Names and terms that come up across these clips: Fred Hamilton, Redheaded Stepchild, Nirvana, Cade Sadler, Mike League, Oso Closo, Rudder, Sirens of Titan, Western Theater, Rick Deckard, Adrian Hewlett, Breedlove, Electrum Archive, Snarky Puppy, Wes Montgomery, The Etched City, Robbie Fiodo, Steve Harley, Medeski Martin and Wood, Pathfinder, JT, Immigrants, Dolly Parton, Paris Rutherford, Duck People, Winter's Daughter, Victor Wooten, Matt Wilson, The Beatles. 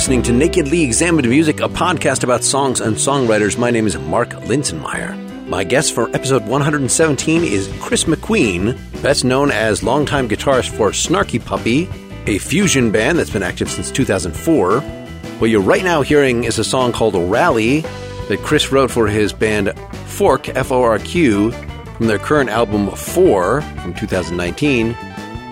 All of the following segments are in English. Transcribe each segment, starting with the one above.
listening to Nakedly Examined Music, a podcast about songs and songwriters. My name is Mark Linsenmeyer. My guest for episode 117 is Chris McQueen, best known as longtime guitarist for Snarky Puppy, a fusion band that's been active since 2004. What you're right now hearing is a song called Rally that Chris wrote for his band Fork, F-O-R-Q, from their current album 4 from 2019.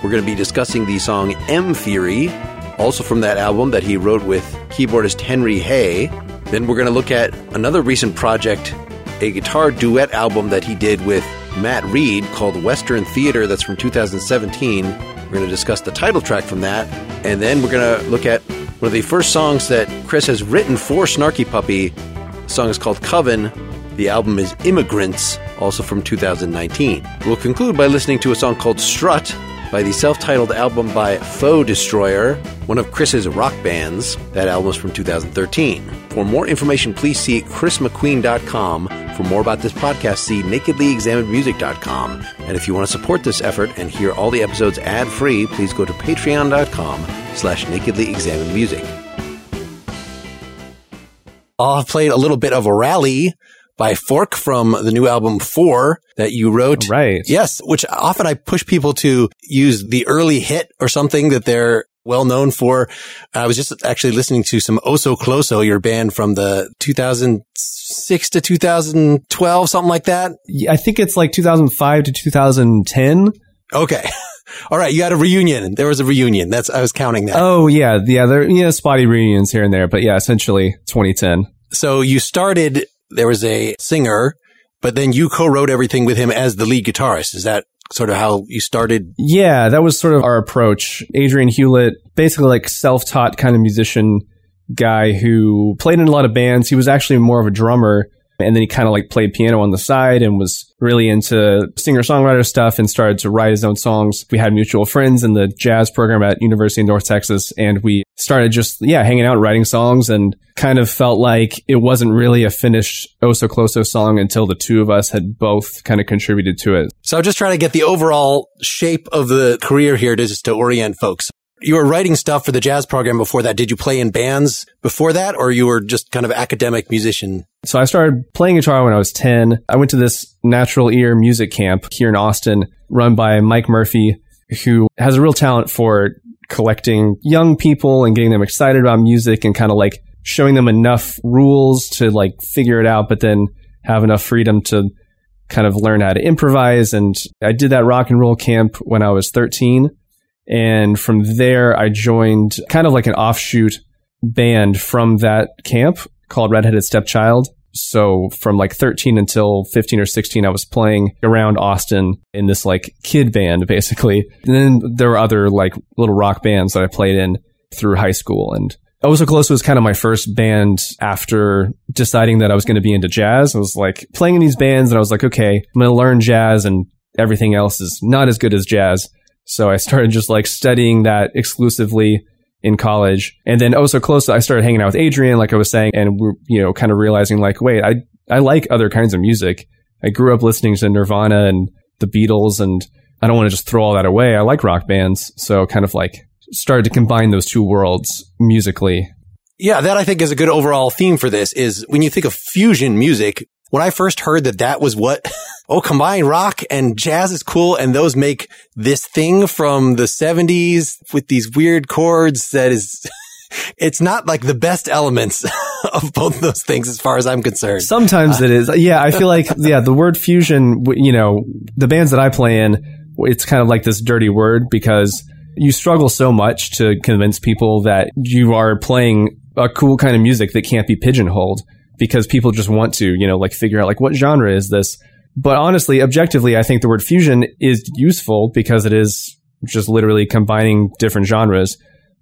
We're going to be discussing the song M Theory, also from that album that he wrote with keyboardist Henry Hay. Then we're going to look at another recent project, a guitar duet album that he did with Matt Reed called Western Theater, that's from 2017. We're going to discuss the title track from that. And then we're going to look at one of the first songs that Chris has written for Snarky Puppy. The song is called Coven. The album is Immigrants, also from 2019. We'll conclude by listening to a song called Strut by the self-titled album by Faux Destroyer, one of Chris's rock bands. That album is from 2013. For more information, please see chrismcqueen.com. For more about this podcast, see nakedlyexaminedmusic.com. And if you want to support this effort and hear all the episodes ad-free, please go to patreon.com/nakedlyexaminedmusic. I'll play a little bit of a Rally by Fork from the new album 4 that you wrote. Right. Yes, which often I push people to use the early hit or something that they're well known for. I was just actually listening to some Oso Closo, your band from the 2006 to 2012, something like that. I think it's like 2005 to 2010. Okay. All right. You had a reunion. There was a reunion. I was counting that. Oh, yeah. Yeah. There are spotty reunions here and there, but yeah, essentially 2010. So you started... There was a singer, but then you co-wrote everything with him as the lead guitarist. Is that sort of how you started? Yeah, that was sort of our approach. Adrian Hewlett, basically like self-taught kind of musician guy who played in a lot of bands. He was actually more of a drummer, and then he kind of like played piano on the side and was really into singer-songwriter stuff and started to write his own songs. We had mutual friends in the jazz program at University of North Texas, and we started just, hanging out, writing songs, and kind of felt like it wasn't really a finished Oso Closo song until the two of us had both kind of contributed to it. So I'm just trying to get the overall shape of the career here just to orient folks. You were writing stuff for the jazz program before that. Did you play in bands before that, or you were just kind of academic musician? So I started playing guitar when I was 10. I went to this Natural Ear Music Camp here in Austin, run by Mike Murphy, who has a real talent for collecting young people and getting them excited about music and kind of like showing them enough rules to like figure it out, but then have enough freedom to kind of learn how to improvise. And I did that rock and roll camp when I was 13. And from there, I joined kind of like an offshoot band from that camp called Redheaded Stepchild. So from like 13 until 15 or 16, I was playing around Austin in this like kid band, basically. And then there were other like little rock bands that I played in through high school. And Oso Closo was kind of my first band after deciding that I was going to be into jazz. I was like playing in these bands and I was like, okay, I'm going to learn jazz and everything else is not as good as jazz. So I started just like studying that exclusively in college. And then Oso Closo, I started hanging out with Adrian, like I was saying, and we're, kind of realizing like, wait, I like other kinds of music. I grew up listening to Nirvana and the Beatles, and I don't want to just throw all that away. I like rock bands. So kind of like started to combine those two worlds musically. Yeah, that I think is a good overall theme for this is when you think of fusion music, when I first heard that was what... combine rock and jazz is cool, and those make this thing from the 70s with these weird chords that is... It's not like the best elements of both those things as far as I'm concerned. Sometimes it is. Yeah, I feel like, the word fusion, the bands that I play in, it's kind of like this dirty word because you struggle so much to convince people that you are playing a cool kind of music that can't be pigeonholed because people just want to, like figure out like what genre is this? But honestly, objectively, I think the word fusion is useful because it is just literally combining different genres.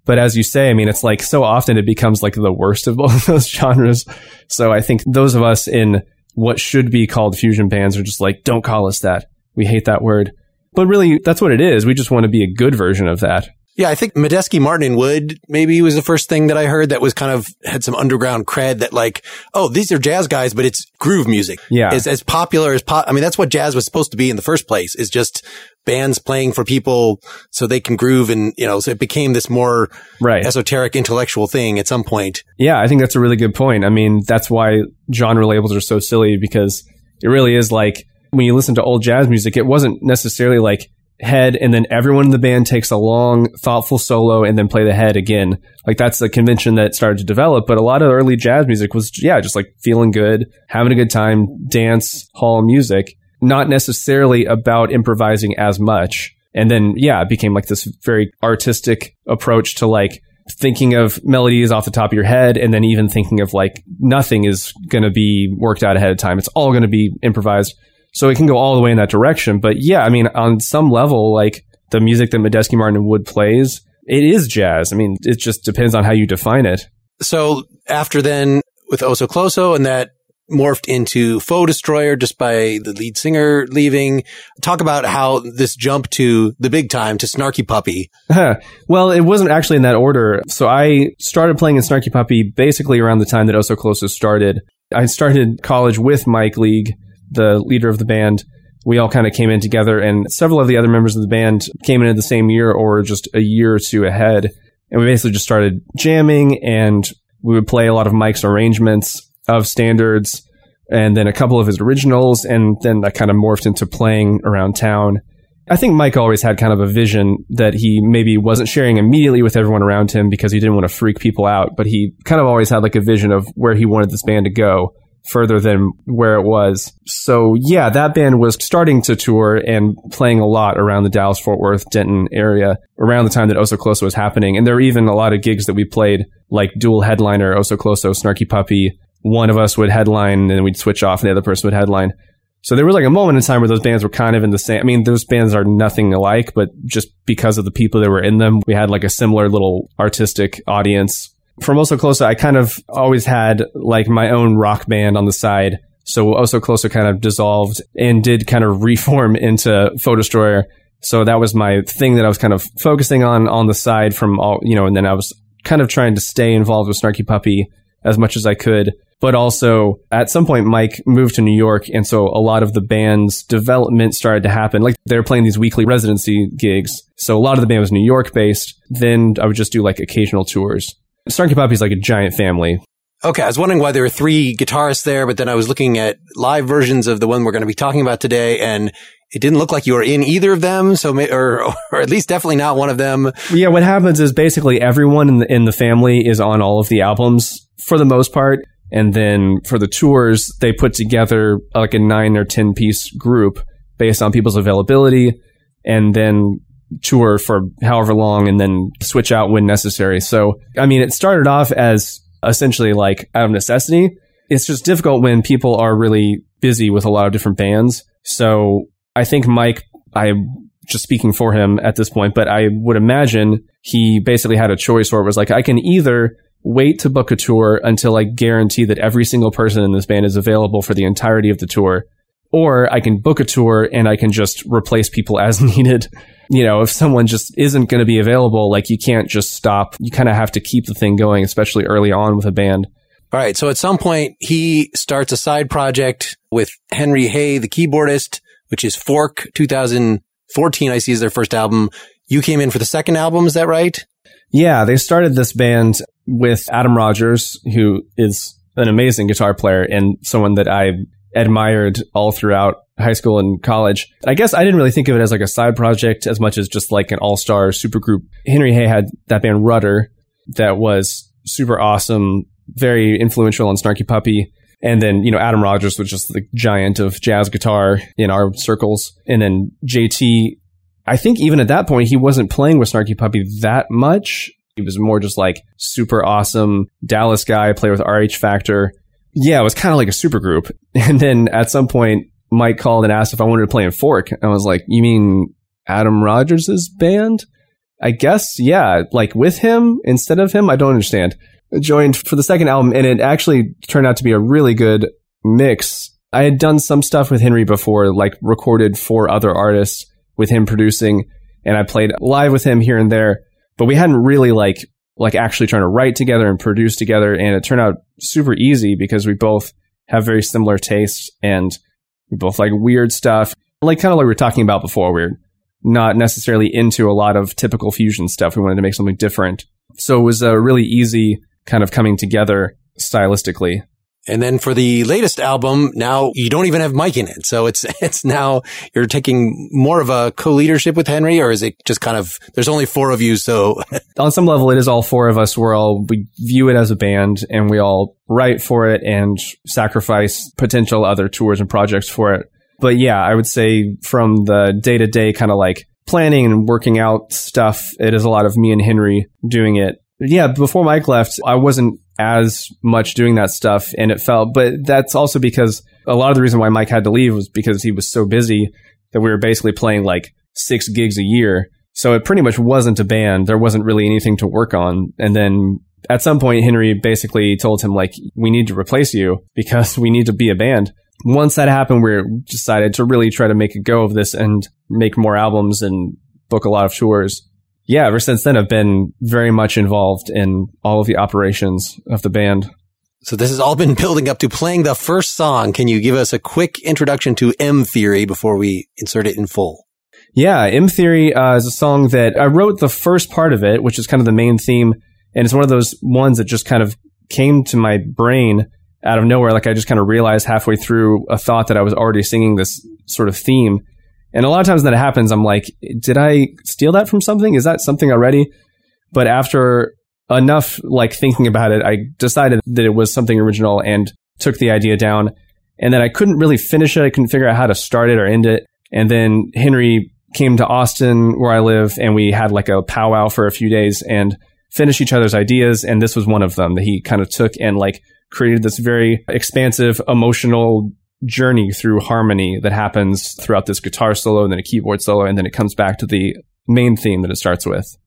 But as you say, I mean, it's like so often it becomes like the worst of both those genres. So I think those of us in what should be called fusion bands are just like, don't call us that. We hate that word. But really, that's what it is. We just want to be a good version of that. Yeah, I think Medeski Martin and Wood maybe was the first thing that I heard that was kind of had some underground cred that like, oh, these are jazz guys, but it's groove music. Yeah. It's as popular as pop. I mean, that's what jazz was supposed to be in the first place, is just bands playing for people so they can groove, and, you know, so it became this more esoteric intellectual thing at some point. Yeah, I think that's a really good point. I mean, that's why genre labels are so silly, because it really is like when you listen to old jazz music, it wasn't necessarily like head and then everyone in the band takes a long, thoughtful solo and then play the head again. Like, that's the convention that started to develop. But a lot of early jazz music was, yeah, just like feeling good, having a good time, dance hall music. Not necessarily about improvising as much. And then, yeah, it became like this very artistic approach to like thinking of melodies off the top of your head, and then even thinking of like nothing is going to be worked out ahead of time. It's all going to be improvised. So it can go all the way in that direction. But yeah, I mean, on some level, like the music that Medeski Martin and Wood plays, it is jazz. I mean, it just depends on how you define it. So after then with Oso Closo, and that morphed into Faux Destroyer just by the lead singer leaving. Talk about how this jump to the big time, to Snarky Puppy. Well, it wasn't actually in that order. So I started playing in Snarky Puppy basically around the time that Oso Closo started. I started college with Mike League, the leader of the band. We all kind of came in together, and several of the other members of the band came in at the same year or just a year or two ahead. And we basically just started jamming, and we would play a lot of Mike's arrangements of standards, and then a couple of his originals, and then that kind of morphed into playing around town. I think Mike always had kind of a vision that he maybe wasn't sharing immediately with everyone around him because he didn't want to freak people out, but he kind of always had like a vision of where he wanted this band to go further than where it was. So yeah, that band was starting to tour and playing a lot around the Dallas-Fort Worth, Denton area around the time that Oso Closo was happening. And there were even a lot of gigs that we played, like dual headliner, Oso Closo, Snarky Puppy. One of us would headline, and we'd switch off, and the other person would headline. So there was like a moment in time where those bands were kind of in the same... I mean, those bands are nothing alike, but just because of the people that were in them, we had like a similar little artistic audience. From Oso Closo, I kind of always had like my own rock band on the side. So Oso Closo kind of dissolved and did kind of reform into Faux Destroyer. So that was my thing that I was kind of focusing on the side from all... You know, and then I was kind of trying to stay involved with Snarky Puppy as much as I could. But also, at some point, Mike moved to New York, and so a lot of the band's development started to happen. Like, they were playing these weekly residency gigs, so a lot of the band was New York-based. Then I would just do, like, occasional tours. Snarky Puppy's like a giant family. Okay, I was wondering why there were three guitarists there, but then I was looking at live versions of the one we're going to be talking about today, and it didn't look like you were in either of them, or at least definitely not one of them. Yeah, what happens is basically everyone in the family is on all of the albums, for the most part. And then for the tours, they put together like a 9 or 10 piece group based on people's availability, and then tour for however long and then switch out when necessary. So, I mean, it started off as essentially like out of necessity. It's just difficult when people are really busy with a lot of different bands. So I think Mike, I'm just speaking for him at this point, but I would imagine he basically had a choice where it was like, I can either wait to book a tour until I guarantee that every single person in this band is available for the entirety of the tour, or I can book a tour and I can just replace people as needed. You know, if someone just isn't going to be available, like, you can't just stop. You kind of have to keep the thing going, especially early on with a band. All right. So at some point, he starts a side project with Henry Hay, the keyboardist, which is Fork. 2014, I see, is their first album. You came in for the second album. Is that right? Yeah, they started this band with Adam Rogers, who is an amazing guitar player and someone that I admired all throughout high school and college. I guess I didn't really think of it as like a side project as much as just like an all-star supergroup. Henry Hay had that band Rudder that was super awesome, very influential on Snarky Puppy. And then, you know, Adam Rogers was just the giant of jazz guitar in our circles. And then JT, I think even at that point, he wasn't playing with Snarky Puppy that much. He was more just like super awesome Dallas guy, play with RH Factor. Yeah, it was kind of like a super group. And then at some point, Mike called and asked if I wanted to play in Fork. I was like, you mean Adam Rogers' band? I guess, yeah. Like with him, instead of him? I don't understand. I joined for the second album, and it actually turned out to be a really good mix. I had done some stuff with Henry before, like recorded for other artists with him producing, and I played live with him here and there, but we hadn't really like actually trying to write together and produce together. And it turned out super easy because we both have very similar tastes and we both like weird stuff, like kind of like we were talking about before, we're not necessarily into a lot of typical fusion stuff. We wanted to make something different. So it was a really easy kind of coming together stylistically. And then for the latest album, now you don't even have Mike in it. So it's now you're taking more of a co-leadership with Henry, or is it just kind of, there's only four of you, so? On some level, it is all four of us. We view it as a band and we all write for it and sacrifice potential other tours and projects for it. But yeah, I would say from the day-to-day kind of like planning and working out stuff, it is a lot of me and Henry doing it. Yeah, before Mike left, I wasn't as much doing that stuff, and it felt, but that's also because a lot of the reason why Mike had to leave was because he was so busy that we were basically playing like 6 gigs a year. So it pretty much wasn't a band. There wasn't really anything to work on. And then at some point, Henry basically told him, like, we need to replace you because we need to be a band. Once that happened, we decided to really try to make a go of this and make more albums and book a lot of tours. Yeah, ever since then, I've been very much involved in all of the operations of the band. So this has all been building up to playing the first song. Can you give us a quick introduction to M Theory before we insert it in full? Yeah, M Theory is a song that I wrote the first part of it, which is kind of the main theme. And it's one of those ones that just kind of came to my brain out of nowhere. Like I just kind of realized halfway through a thought that I was already singing this sort of theme. And a lot of times that happens, I'm like, did I steal that from something? Is that something already? But after enough like thinking about it, I decided that it was something original and took the idea down. And then I couldn't really finish it. I couldn't figure out how to start it or end it. And then Henry came to Austin where I live, and we had like a powwow for a few days and finished each other's ideas. And this was one of them that he kind of took and like created this very expansive, emotional journey through harmony that happens throughout this guitar solo and then a keyboard solo, and then it comes back to the main theme that it starts with.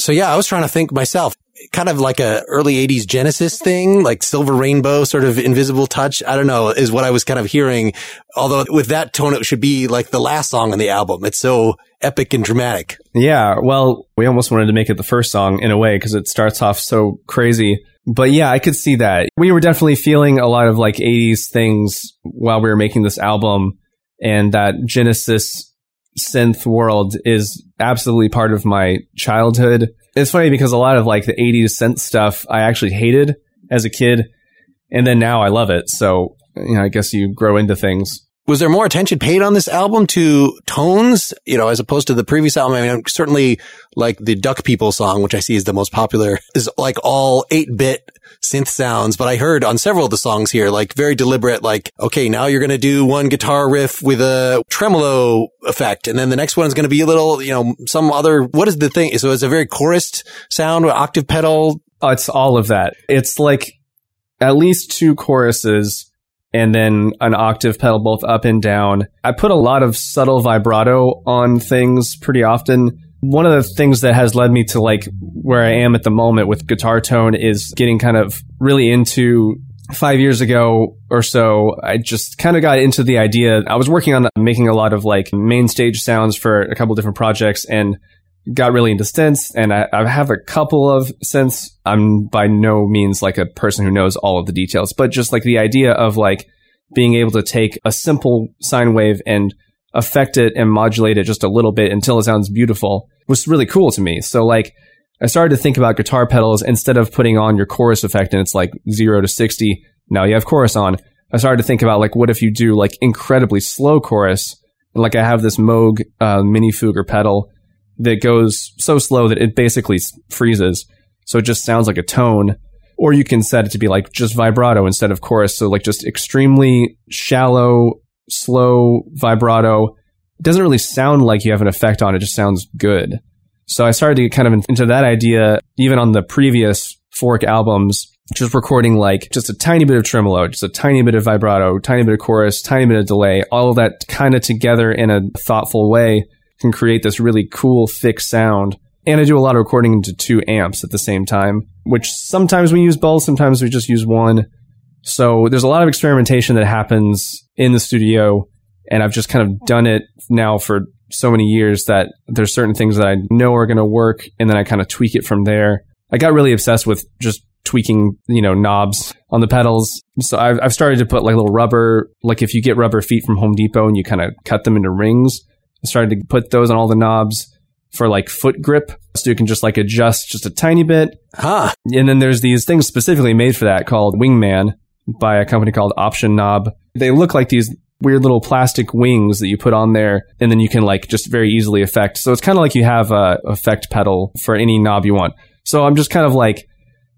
So yeah, I was trying to think myself, kind of like a early 80s Genesis thing, like Silver Rainbow, sort of Invisible Touch, I don't know, is what I was kind of hearing. Although with that tone, it should be like the last song on the album. It's so epic and dramatic. Yeah, well, we almost wanted to make it the first song in a way because it starts off so crazy. But yeah, I could see that. We were definitely feeling a lot of like 80s things while we were making this album, and that Genesis synth world is absolutely part of my childhood. It's funny because a lot of like the 80s synth stuff I actually hated as a kid, and then now I love it. So, you know, I guess you grow into things. Was there more attention paid on this album to tones, you know, as opposed to the previous album? I mean, certainly like the Duck People song, which I see is the most popular, is like all 8-bit synth sounds. But I heard on several of the songs here, like very deliberate, like, okay, now you're going to do one guitar riff with a tremolo effect. And then the next one is going to be a little, you know, some other, what is the thing? So it's a very chorused sound with octave pedal. Oh, it's all of that. It's like at least two choruses and then an octave pedal both up and down. I put a lot of subtle vibrato on things pretty often. One of the things that has led me to like where I am at the moment with guitar tone is getting kind of really into 5 years ago or so. I just kind of got into the idea. I was working on making a lot of like main stage sounds for a couple different projects and got really into synths, and I have a couple of synths. I'm by no means like a person who knows all of the details, but just like the idea of like being able to take a simple sine wave and affect it and modulate it just a little bit until it sounds beautiful was really cool to me. So like I started to think about guitar pedals instead of putting on your chorus effect and it's like 0 to 60. Now you have chorus on. I started to think about like, what if you do like incredibly slow chorus? And like I have this Moog mini Fugger pedal that goes so slow that it basically freezes. So it just sounds like a tone. Or you can set it to be like just vibrato instead of chorus. So like just extremely shallow, slow vibrato. It doesn't really sound like you have an effect on it. It just sounds good. So I started to get kind of into that idea, even on the previous Fork albums, just recording like just a tiny bit of tremolo, just a tiny bit of vibrato, tiny bit of chorus, tiny bit of delay, all of that kind of together in a thoughtful way can create this really cool, thick sound. And I do a lot of recording into two amps at the same time, which sometimes we use both, sometimes we just use one. So there's a lot of experimentation that happens in the studio, and I've just kind of done it now for so many years that there's certain things that I know are going to work, and then I kind of tweak it from there. I got really obsessed with just tweaking, you know, knobs on the pedals. So I've started to put like little rubber, like if you get rubber feet from Home Depot and you kind of cut them into rings, I started to put those on all the knobs for like foot grip, so you can just like adjust just a tiny bit. Huh. And then there's these things specifically made for that called Wingman by a company called Option Knob. They look like these weird little plastic wings that you put on there, and then you can like just very easily affect. So it's kind of like you have a effect pedal for any knob you want. So I'm just kind of like,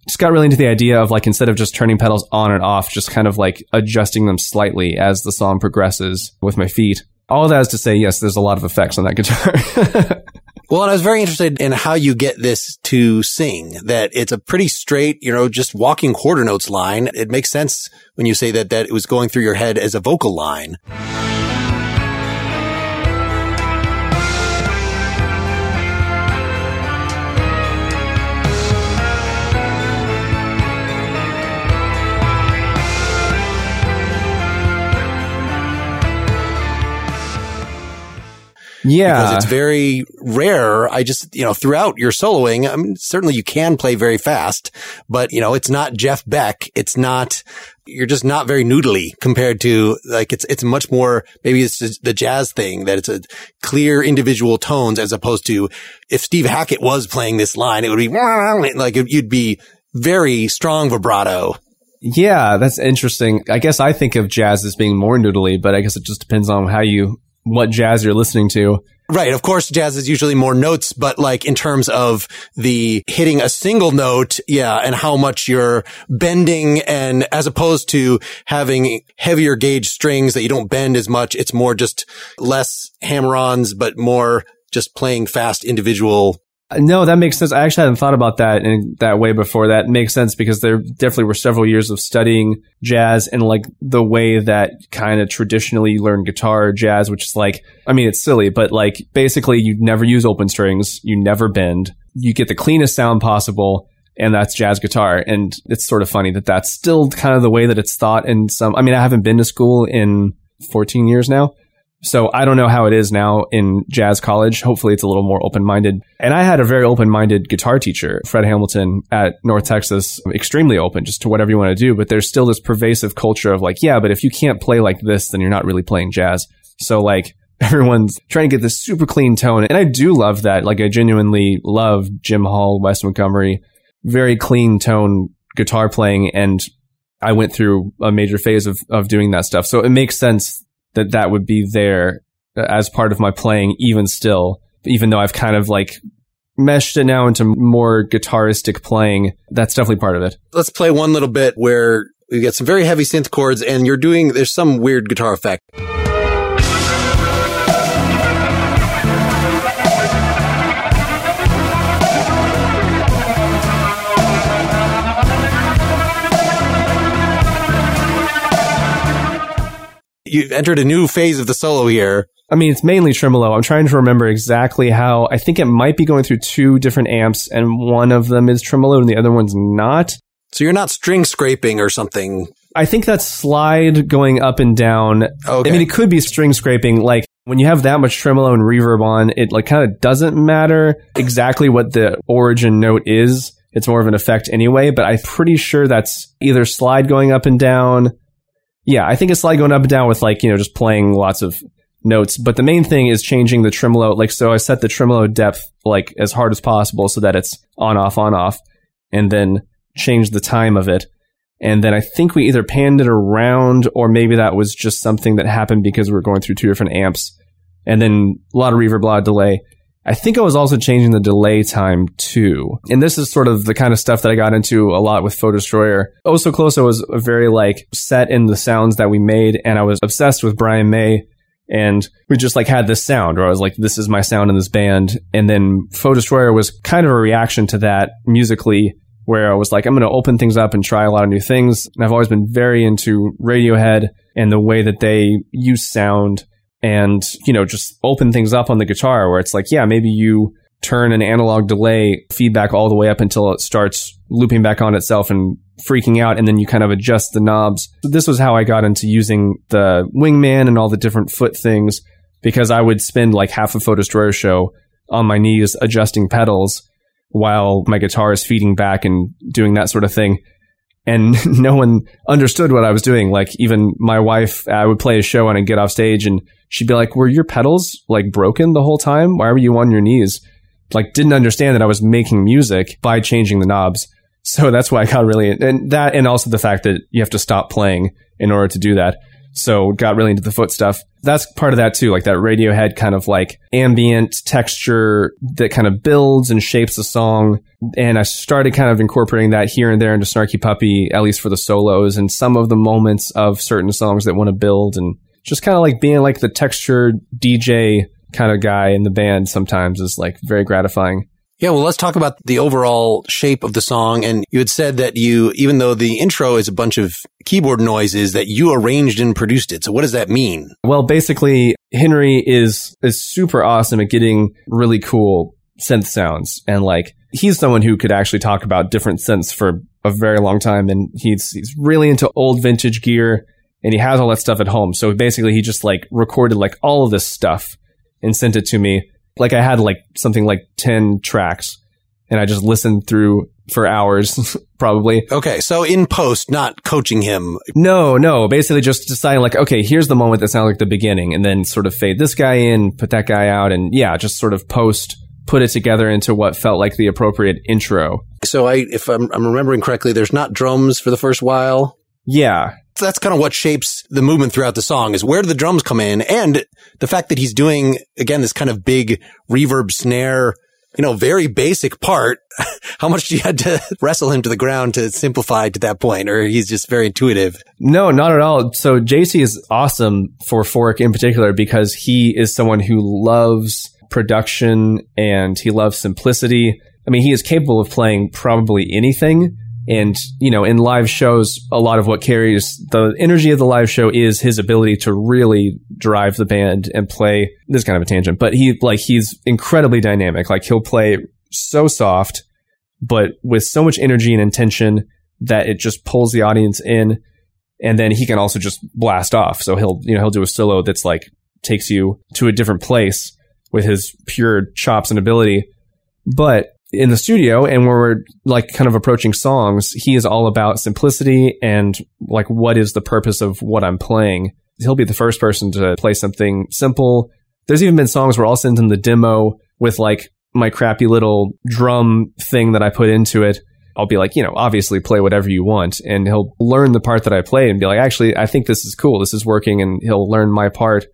just got really into the idea of like, instead of just turning pedals on and off, just kind of like adjusting them slightly as the song progresses with my feet. All that is to say, yes, there's a lot of effects on that guitar. Well, and I was very interested in how you get this to sing, that it's a pretty straight, you know, just walking quarter notes line. It makes sense when you say that it was going through your head as a vocal line. Yeah. Because it's very rare. I just, you know, throughout your soloing, I mean, certainly you can play very fast, but, you know, it's not Jeff Beck. It's not, you're just not very noodly compared to like, it's much more, maybe it's just the jazz thing that it's a clear individual tones as opposed to if Steve Hackett was playing this line, it would be like, you'd be very strong vibrato. Yeah. That's interesting. I guess I think of jazz as being more noodly, but I guess it just depends on how you, what jazz you're listening to. Right. Of course, jazz is usually more notes, but like in terms of the hitting a single note, yeah, and how much you're bending, and as opposed to having heavier gauge strings that you don't bend as much, it's more just less hammer-ons, but more just playing fast individual. No, that makes sense. I actually hadn't thought about that in that way before. That makes sense because there definitely were several years of studying jazz and like the way that kind of traditionally learned guitar jazz, which is like, I mean, it's silly, but like basically you never use open strings, you never bend. you get the cleanest sound possible, and that's jazz guitar. And it's sort of funny that that's still kind of the way that it's thought in some... I mean, I haven't been to school in 14 years now, so I don't know how it is now in jazz college. Hopefully, it's a little more open-minded. And I had a very open-minded guitar teacher, Fred Hamilton at North Texas, extremely open just to whatever you want to do. But there's still this pervasive culture of like, yeah, but if you can't play like this, then you're not really playing jazz. So like... everyone's trying to get this super clean tone. And I do love that. Like, I genuinely love Jim Hall, Wes Montgomery, very clean tone guitar playing. And I went through a major phase of doing that stuff. So it makes sense that that would be there as part of my playing, even still, even though I've kind of like meshed it now into more guitaristic playing. That's definitely part of it. Let's play one little bit where we get some very heavy synth chords and you're doing, there's some weird guitar effect. You've entered a new phase of the solo here. I mean, it's mainly tremolo. I'm trying to remember exactly how. I think it might be going through two different amps, and one of them is tremolo and the other one's not. So you're not string scraping or something. I think that's slide going up and down. Okay. I mean, it could be string scraping. Like, when you have that much tremolo and reverb on, it like kind of doesn't matter exactly what the origin note is. It's more of an effect anyway, but I'm pretty sure that's either slide going up and down. Yeah, I think it's like going up and down with like, you know, just playing lots of notes. But the main thing is changing the tremolo. Like, so I set the tremolo depth like as hard as possible so that it's on, off, and then change the time of it. And then I think we either panned it around, or maybe that was just something that happened because we were going through two different amps. And then a lot of reverb, a lot of delay. I think I was also changing the delay time too. And this is sort of the kind of stuff that I got into a lot with Faux Destroyer. Oso Closo was very like set in the sounds that we made, and I was obsessed with Brian May, and we just like had this sound where I was like, this is my sound in this band. And then Faux Destroyer was kind of a reaction to that musically, where I was like, I'm going to open things up and try a lot of new things. And I've always been very into Radiohead and the way that they use sound. And, you know, just open things up on the guitar where it's like, yeah, maybe you turn an analog delay feedback all the way up until it starts looping back on itself and freaking out. And then you kind of adjust the knobs. So this was how I got into using the Wingman and all the different foot things, because I would spend like half a Faux Destroyer show on my knees adjusting pedals while my guitar is feeding back and doing that sort of thing. And no one understood what I was doing. Like, even my wife, I would play a show and I'd get off stage and she'd be like, were your pedals like broken the whole time? Why were you on your knees? Like, didn't understand that I was making music by changing the knobs. So that's why I got really, and that, and also the fact that you have to stop playing in order to do that. So got really into the foot stuff. That's part of that too. Like that Radiohead kind of like ambient texture that kind of builds and shapes the song. And I started kind of incorporating that here and there into Snarky Puppy, at least for the solos and some of the moments of certain songs that want to build, and just kind of like being like the texture DJ kind of guy in the band sometimes is like very gratifying. Yeah, well, let's talk about the overall shape of the song. And you had said that you, even though the intro is a bunch of keyboard noises, that you arranged and produced it. So what does that mean? Well, basically, Henry is super awesome at getting really cool synth sounds. And like, he's someone who could actually talk about different synths for a very long time. And he's really into old vintage gear, and he has all that stuff at home. So basically, he just like recorded like all of this stuff and sent it to me. Like, I had like something like 10 tracks, and I just listened through for hours, probably. Okay, so in post, not coaching him. No, basically just deciding like, okay, here's the moment that sounds like the beginning, and then sort of fade this guy in, put that guy out, and yeah, just sort of post, put it together into what felt like the appropriate intro. So if I'm remembering correctly, there's not drums for the first while? Yeah. So that's kind of what shapes the movement throughout the song, is where do the drums come in? And the fact that he's doing, again, this kind of big reverb snare, you know, very basic part. How much do you had to wrestle him to the ground to simplify to that point? Or he's just very intuitive? No, not at all. So JC is awesome for Fork in particular, because he is someone who loves production and he loves simplicity. I mean, he is capable of playing probably anything. And, you know, in live shows, a lot of what carries the energy of the live show is his ability to really drive the band and play. This is kind of a tangent, but he's incredibly dynamic. Like, he'll play so soft, but with so much energy and intention that it just pulls the audience in. And then he can also just blast off. So he'll do a solo that's like takes you to a different place with his pure chops and ability. But in the studio, and where we're like kind of approaching songs, he is all about simplicity and like, what is the purpose of what I'm playing? He'll be the first person to play something simple. There's even been songs where I'll send him the demo with like my crappy little drum thing that I put into it. I'll be like, obviously play whatever you want. And he'll learn the part that I played and be like, actually, I think this is cool. This is working. And he'll learn my part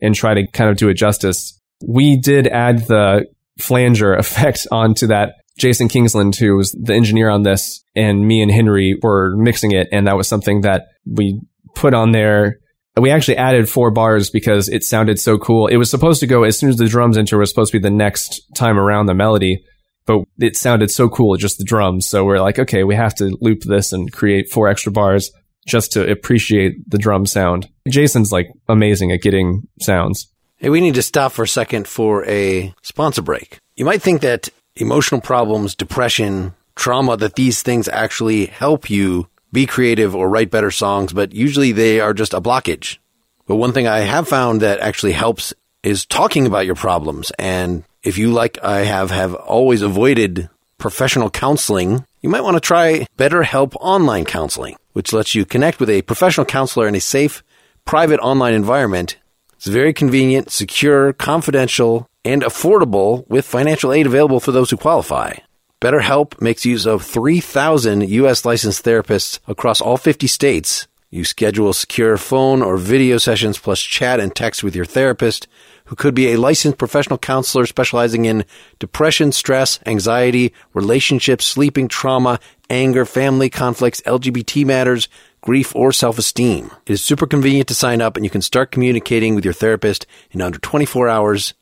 and try to kind of do it justice. We did add the flanger effect onto that. Jason Kingsland, who was the engineer on this, and me and Henry were mixing it. And that was something that we put on there. We actually added 4 bars because it sounded so cool. It was supposed to go as soon as the drums enter, it was supposed to be the next time around the melody. But it sounded so cool, just the drums. So we're like, okay, we have to loop this and create 4 extra bars just to appreciate the drum sound. Jason's like amazing at getting sounds. Hey, we need to stop for a second for a sponsor break. You might think that emotional problems, depression, trauma, that these things actually help you be creative or write better songs, but usually they are just a blockage. But one thing I have found that actually helps is talking about your problems. And if you, like I have always avoided professional counseling, you might want to try BetterHelp Online Counseling, which lets you connect with a professional counselor in a safe, private online environment. It's very convenient, secure, confidential, and affordable, with financial aid available for those who qualify. BetterHelp makes use of 3,000 U.S. licensed therapists across all 50 states. You schedule secure phone or video sessions plus chat and text with your therapist, who could be a licensed professional counselor specializing in depression, stress, anxiety, relationships, sleeping, trauma, anger, family conflicts, LGBT matters, grief, or self-esteem. It is super convenient to sign up, and you can start communicating with your therapist in under 24 hours.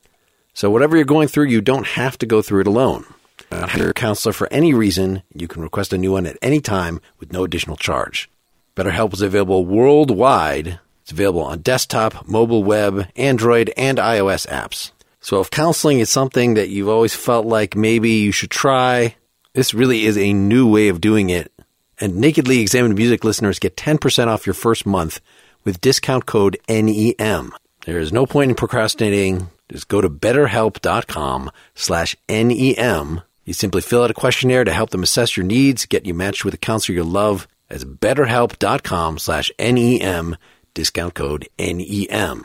So whatever you're going through, you don't have to go through it alone. If you're a counselor for any reason, you can request a new one at any time with no additional charge. BetterHelp is available worldwide. It's available on desktop, mobile web, Android, and iOS apps. So if counseling is something that you've always felt like maybe you should try, this really is a new way of doing it. And Nakedly Examined Music listeners get 10% off your first month with discount code NEM. There is no point in procrastinating. Just go to betterhelp.com/NEM. You simply fill out a questionnaire to help them assess your needs, get you matched with a counselor you love. That's betterhelp.com/NEM. Discount code NEM.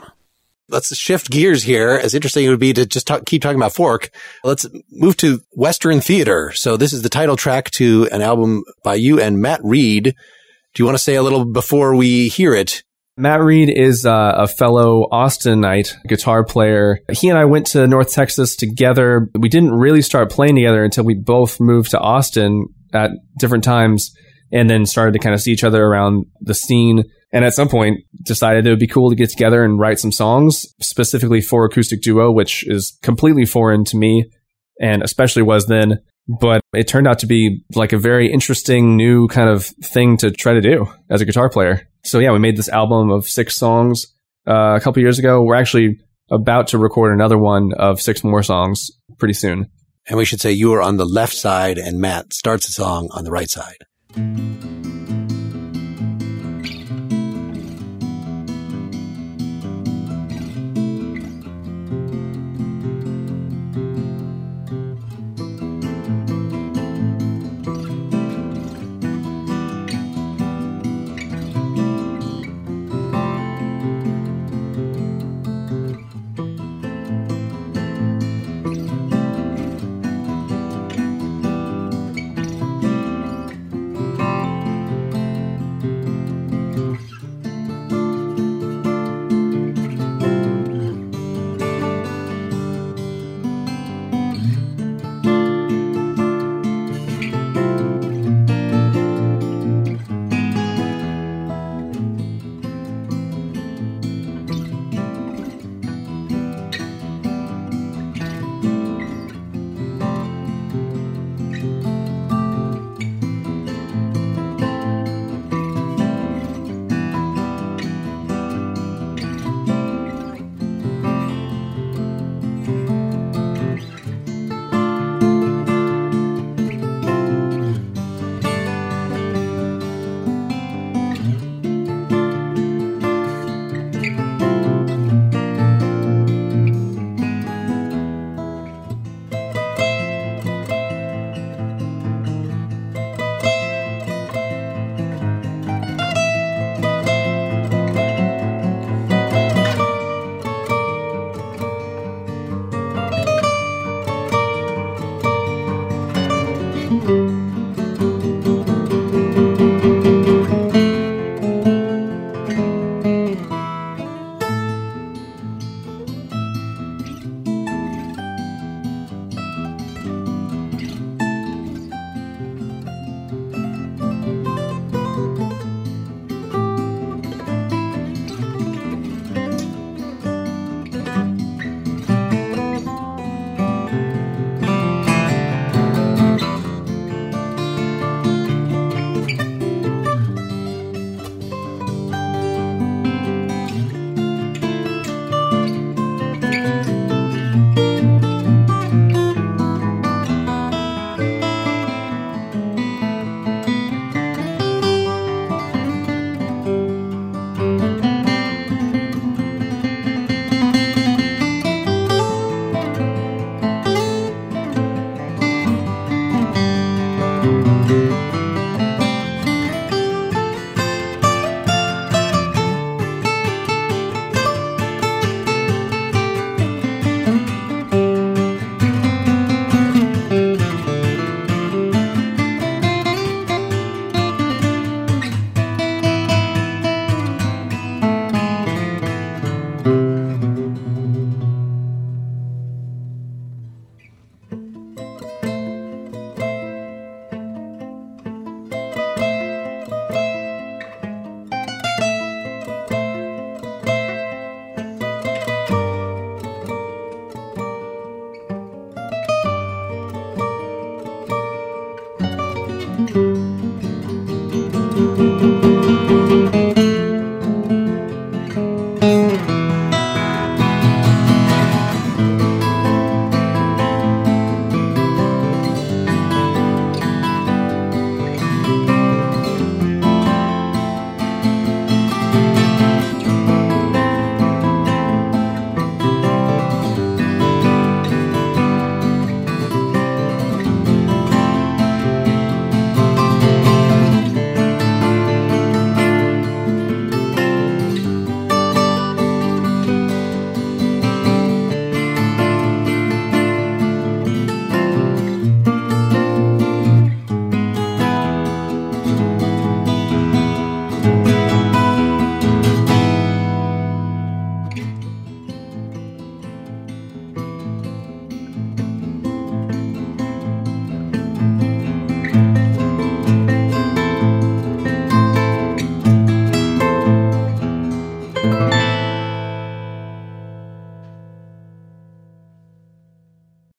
Let's shift gears here. As interesting it would be to just keep talking about Fork, let's move to Western Theater. So this is the title track to an album by you and Matt Reed. Do you want to say a little before we hear it? Matt Reed is a fellow Austinite guitar player. He and I went to North Texas together. We didn't really start playing together until we both moved to Austin at different times, and then started to kind of see each other around the scene. And at some point decided it would be cool to get together and write some songs, specifically for acoustic duo, which is completely foreign to me, and especially was then. But it turned out to be like a very interesting new kind of thing to try to do as a guitar player. So yeah, we made this album of 6 songs a couple years ago. We're actually about to record another one of 6 more songs pretty soon. And we should say you are on the left side and Matt starts the song on the right side.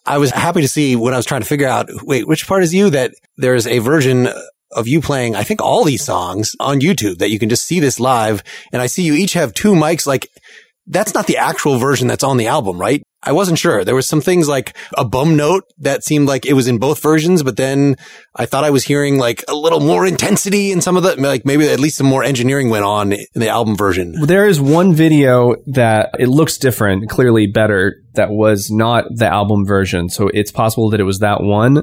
I was happy to see when I was trying to figure out, wait, which part is you, that there's a version of you playing, I think, all these songs on YouTube that you can just see this live. And I see you each have two mics. Like, that's not the actual version that's on the album, right? I wasn't sure. There were some things like a bum note that seemed like it was in both versions, but then I thought I was hearing like a little more intensity in some of the, like maybe at least some more engineering went on in the album version. There is one video that it looks different, clearly better, that was not the album version. So it's possible that it was that one,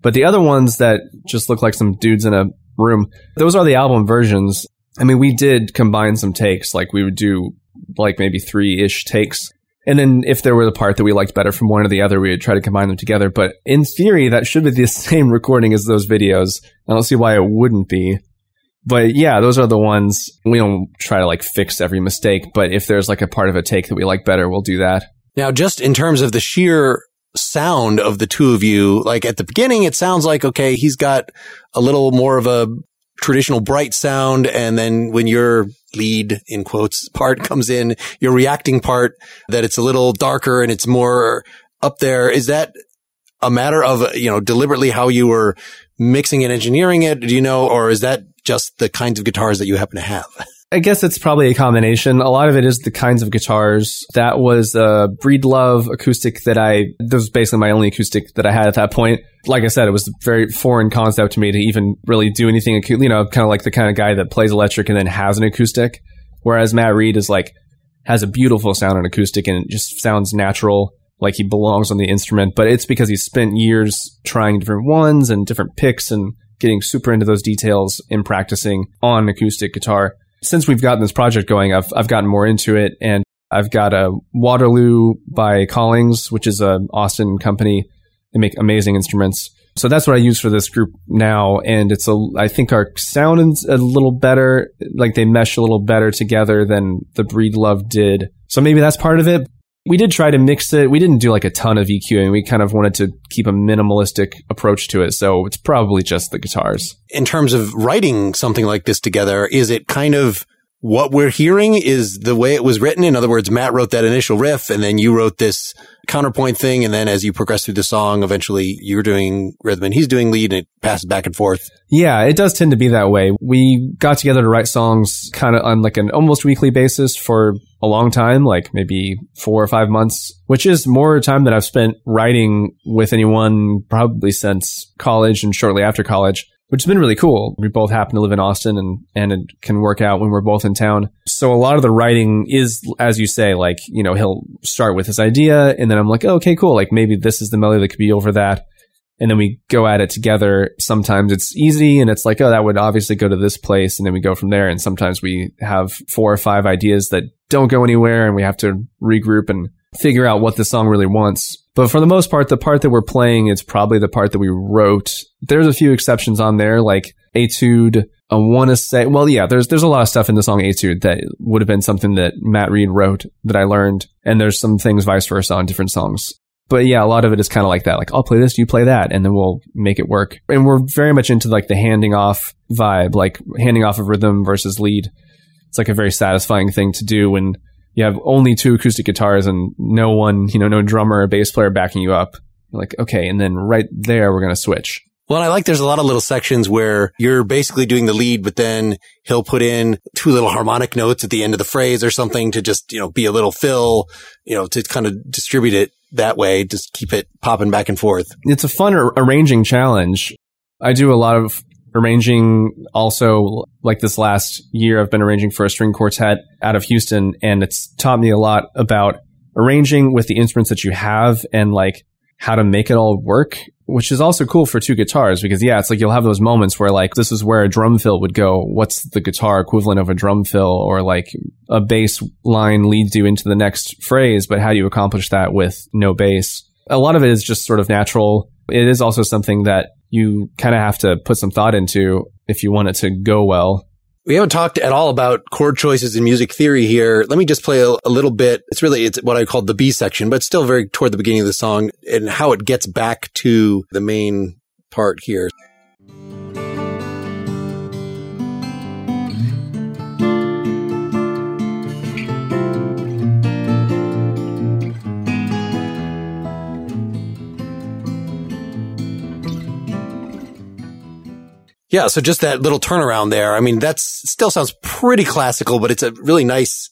but the other ones that just look like some dudes in a room, those are the album versions. I mean, we did combine some takes, like we would do like maybe three-ish takes. And then if there were the part that we liked better from one or the other, we would try to combine them together. But in theory, that should be the same recording as those videos. I don't see why it wouldn't be. But yeah, those are the ones. We don't try to like fix every mistake. But if there's like a part of a take that we like better, we'll do that. Now, just in terms of the sheer sound of the two of you, like at the beginning, it sounds like, okay, he's got a little more of a traditional bright sound. And then when your lead, in quotes, part comes in, your reacting part, that it's a little darker and it's more up there. Is that a matter of, you know, deliberately how you were mixing and engineering it? Do you know, or is that just the kinds of guitars that you happen to have? I guess it's probably a combination. A lot of it is the kinds of guitars. That was a Breedlove acoustic that was basically my only acoustic that I had at that point. Like I said, it was a very foreign concept to me to even really do anything, you know, kind of like the kind of guy that plays electric and then has an acoustic. Whereas Matt Reed is like, has a beautiful sound on acoustic and it just sounds natural, like he belongs on the instrument. But it's because he spent years trying different ones and different picks and getting super into those details and practicing on acoustic guitar. Since we've gotten this project going, I've gotten more into it, and I've got a Waterloo by Collings, which is an Austin company They make amazing instruments. So that's what I use for this group now. And it's a, I think our sound is a little better. Like they mesh a little better together than the Breedlove did. So maybe that's part of it. We did try to mix it. We didn't do like a ton of EQing. We kind of wanted to keep a minimalistic approach to it. So it's probably just the guitars. In terms of writing something like this together, is it kind of what we're hearing is the way it was written? In other words, Matt wrote that initial riff and then you wrote this counterpoint thing. And then as you progress through the song, eventually you're doing rhythm and he's doing lead and it passes back and forth. Yeah, it does tend to be that way. We got together to write songs kind of on like an almost weekly basis for a long time, like maybe 4 or 5 months, which is more time than I've spent writing with anyone probably since college and shortly after college, which has been really cool. We both happen to live in Austin and it can work out when we're both in town. So a lot of the writing is, as you say, like, you know, he'll start with this idea and then I'm like, oh, okay, cool. Like maybe this is the melody that could be over that. And then we go at it together. Sometimes it's easy and it's like, oh, that would obviously go to this place. And then we go from there. And sometimes we have 4 or 5 ideas that don't go anywhere and we have to regroup and figure out what the song really wants. But for the most part, the part that we're playing is probably the part that we wrote. There's a few exceptions on there, like Etude. I want to say, well, yeah, there's a lot of stuff in the song Etude that would have been something that Matt Reed wrote that I learned. And there's some things vice versa on different songs. But yeah, a lot of it is kind of like that. Like, I'll play this, you play that, and then we'll make it work. And we're very much into like the handing off vibe, like handing off of rhythm versus lead. It's like a very satisfying thing to do when you have only 2 acoustic guitars and no one, you know, no drummer or bass player backing you up. You're like, okay, and then right there, we're going to switch. Well, I like there's a lot of little sections where you're basically doing the lead, but then he'll put in 2 little harmonic notes at the end of the phrase or something to just, you know, be a little fill, you know, to kind of distribute it that way, just keep it popping back and forth. It's a fun arranging challenge. I do a lot of arranging also, like this last year, I've been arranging for a string quartet out of Houston, and it's taught me a lot about arranging with the instruments that you have and like how to make it all work, which is also cool for 2 guitars because, yeah, it's like you'll have those moments where like this is where a drum fill would go. What's the guitar equivalent of a drum fill? Or like a bass line leads you into the next phrase, but how do you accomplish that with no bass? A lot of it is just sort of natural. It is also something that you kind of have to put some thought into if you want it to go well. We haven't talked at all about chord choices in music theory here. Let me just play a little bit. It's what I call the B section, but still very toward the beginning of the song and how it gets back to the main part here. Yeah, so just that little turnaround there. I mean, that still sounds pretty classical, but it's a really nice,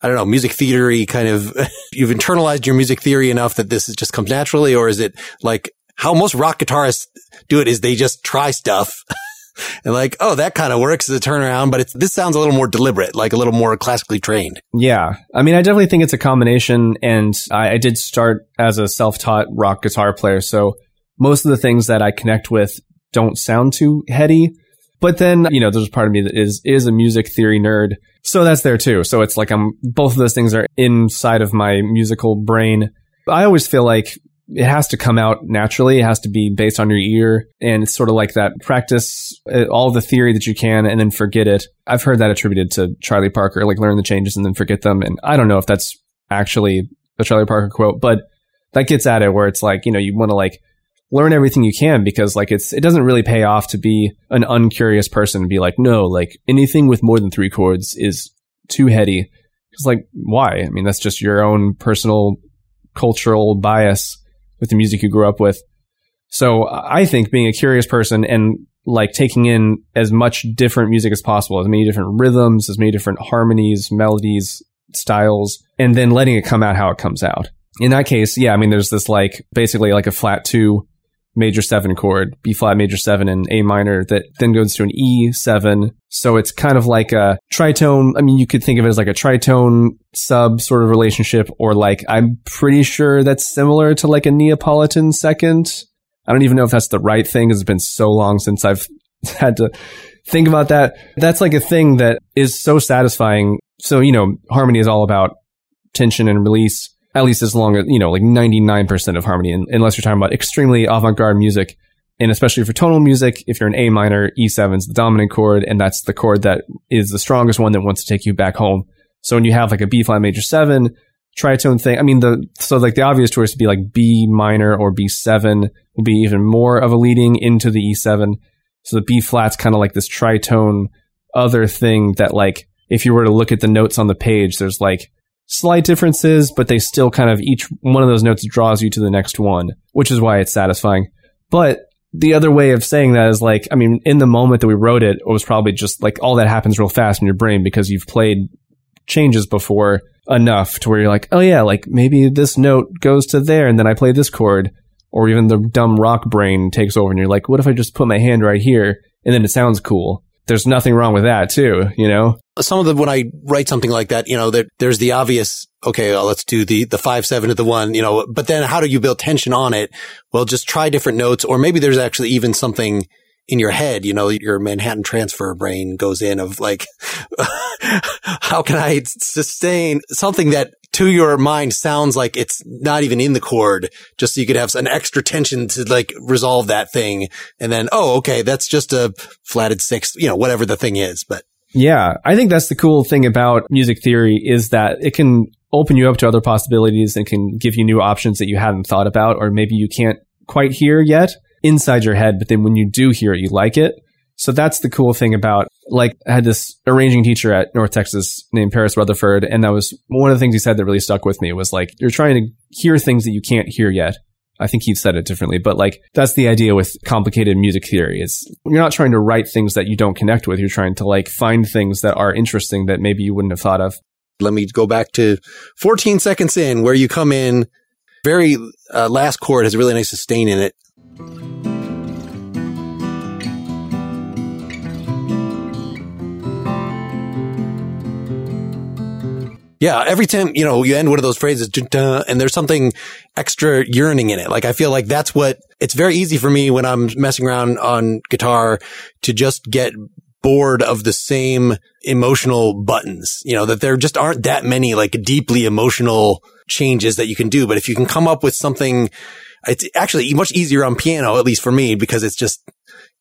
I don't know, music theory kind of, you've internalized your music theory enough that this just comes naturally, or is it like how most rock guitarists do it is they just try stuff and like, oh, that kind of works as a turnaround, but this sounds a little more deliberate, like a little more classically trained. Yeah, I mean, I definitely think it's a combination, and I did start as a self-taught rock guitar player, so most of the things that I connect with don't sound too heady. But then, you know, there's part of me that is a music theory nerd. So that's there too. So it's like both of those things are inside of my musical brain. I always feel like it has to come out naturally. It has to be based on your ear. And it's sort of like that practice all the theory that you can and then forget it. I've heard that attributed to Charlie Parker, like learn the changes and then forget them. And I don't know if that's actually a Charlie Parker quote, but that gets at it where it's like, you know, you want to like learn everything you can because like it doesn't really pay off to be an uncurious person and be like, no, like anything with more than 3 chords is too heady. It's like, why? I mean, that's just your own personal cultural bias with the music you grew up with. So I think being a curious person and like taking in as much different music as possible, as many different rhythms, as many different harmonies, melodies, styles, and then letting it come out how it comes out. In that case, yeah, I mean, there's this like basically like a flat 2 major 7 chord, B flat major 7 and A minor that then goes to an E7. So it's kind of like a tritone. I mean, you could think of it as like a tritone sub sort of relationship, or like I'm pretty sure that's similar to like a Neapolitan second. I don't even know if that's the right thing because it's been so long since I've had to think about that. That's like a thing that is so satisfying. So, you know, harmony is all about tension and release. at least as long as, you know, like 99% of harmony, unless you're talking about extremely avant-garde music. And especially for tonal music, if you're in A minor, E7's the dominant chord, and that's the chord that is the strongest one that wants to take you back home. So when you have like a B flat major 7 tritone thing, I mean, the obvious choice would be like B minor or B7 would be even more of a leading into the E7. So the B flat's kind of like this tritone other thing that, like, if you were to look at the notes on the page, there's like slight differences, but they still kind of, each one of those notes draws you to the next one, which is why it's satisfying. But the other way of saying that is, like, I mean, in the moment that we wrote it, it was probably just like all that happens real fast in your brain because you've played changes before enough to where you're like, oh yeah, like maybe this note goes to there and then I play this chord, or even the dumb rock brain takes over and you're like, what if I just put my hand right here and then it sounds cool? There's nothing wrong with that too, you know? Some of the, when I write something like that, you know, there's the obvious, okay, well, let's do the 5/7 of the one, you know, but then how do you build tension on it? Well, just try different notes, or maybe there's actually even something in your head, you know, your Manhattan transfer brain goes in of like, how can I sustain something that to your mind sounds like it's not even in the chord, just so you could have an extra tension to like resolve that thing. And then, oh, okay, that's just a flatted 6th, you know, whatever the thing is. But yeah, I think that's the cool thing about music theory, is that it can open you up to other possibilities and can give you new options that you hadn't thought about, or maybe you can't quite hear yet inside your head, but then when you do hear it, you like it. So that's the cool thing about, like, I had this arranging teacher at North Texas named Paris Rutherford, and that was one of the things he said that really stuck with me, was like, you're trying to hear things that you can't hear yet. I think he said it differently, but like, that's the idea with complicated music theory. It's, you're not trying to write things that you don't connect with. You're trying to like find things that are interesting that maybe you wouldn't have thought of. Let me go back to 14 seconds in, where you come in, very last chord has a really nice sustain in it. Yeah, every time, you know, you end one of those phrases, and there's something extra yearning in it. Like, I feel like that's what, it's very easy for me when I'm messing around on guitar to just get bored of the same emotional buttons, you know, that there just aren't that many like deeply emotional changes that you can do. But if you can come up with something, it's actually much easier on piano, at least for me, because it's just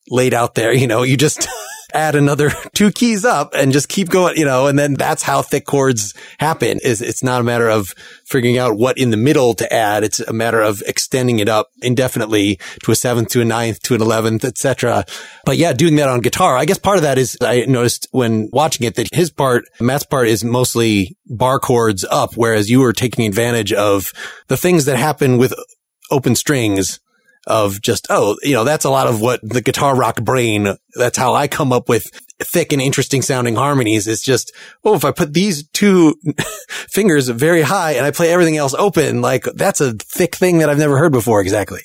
laid out there, you know, you just add another 2 keys up and just keep going, you know, and then that's how thick chords happen. Is it's not a matter of figuring out what in the middle to add. It's a matter of extending it up indefinitely to a 7th, to a 9th, to an 11th, etc. But yeah, doing that on guitar, I guess part of that is, I noticed when watching it that his part, Matt's part, is mostly bar chords up, whereas you were taking advantage of the things that happen with open strings. Of just, oh, you know, that's a lot of what the guitar rock brain, that's how I come up with thick and interesting sounding harmonies. It's just, oh, if I put these 2 fingers very high and I play everything else open, like, that's a thick thing that I've never heard before. Exactly.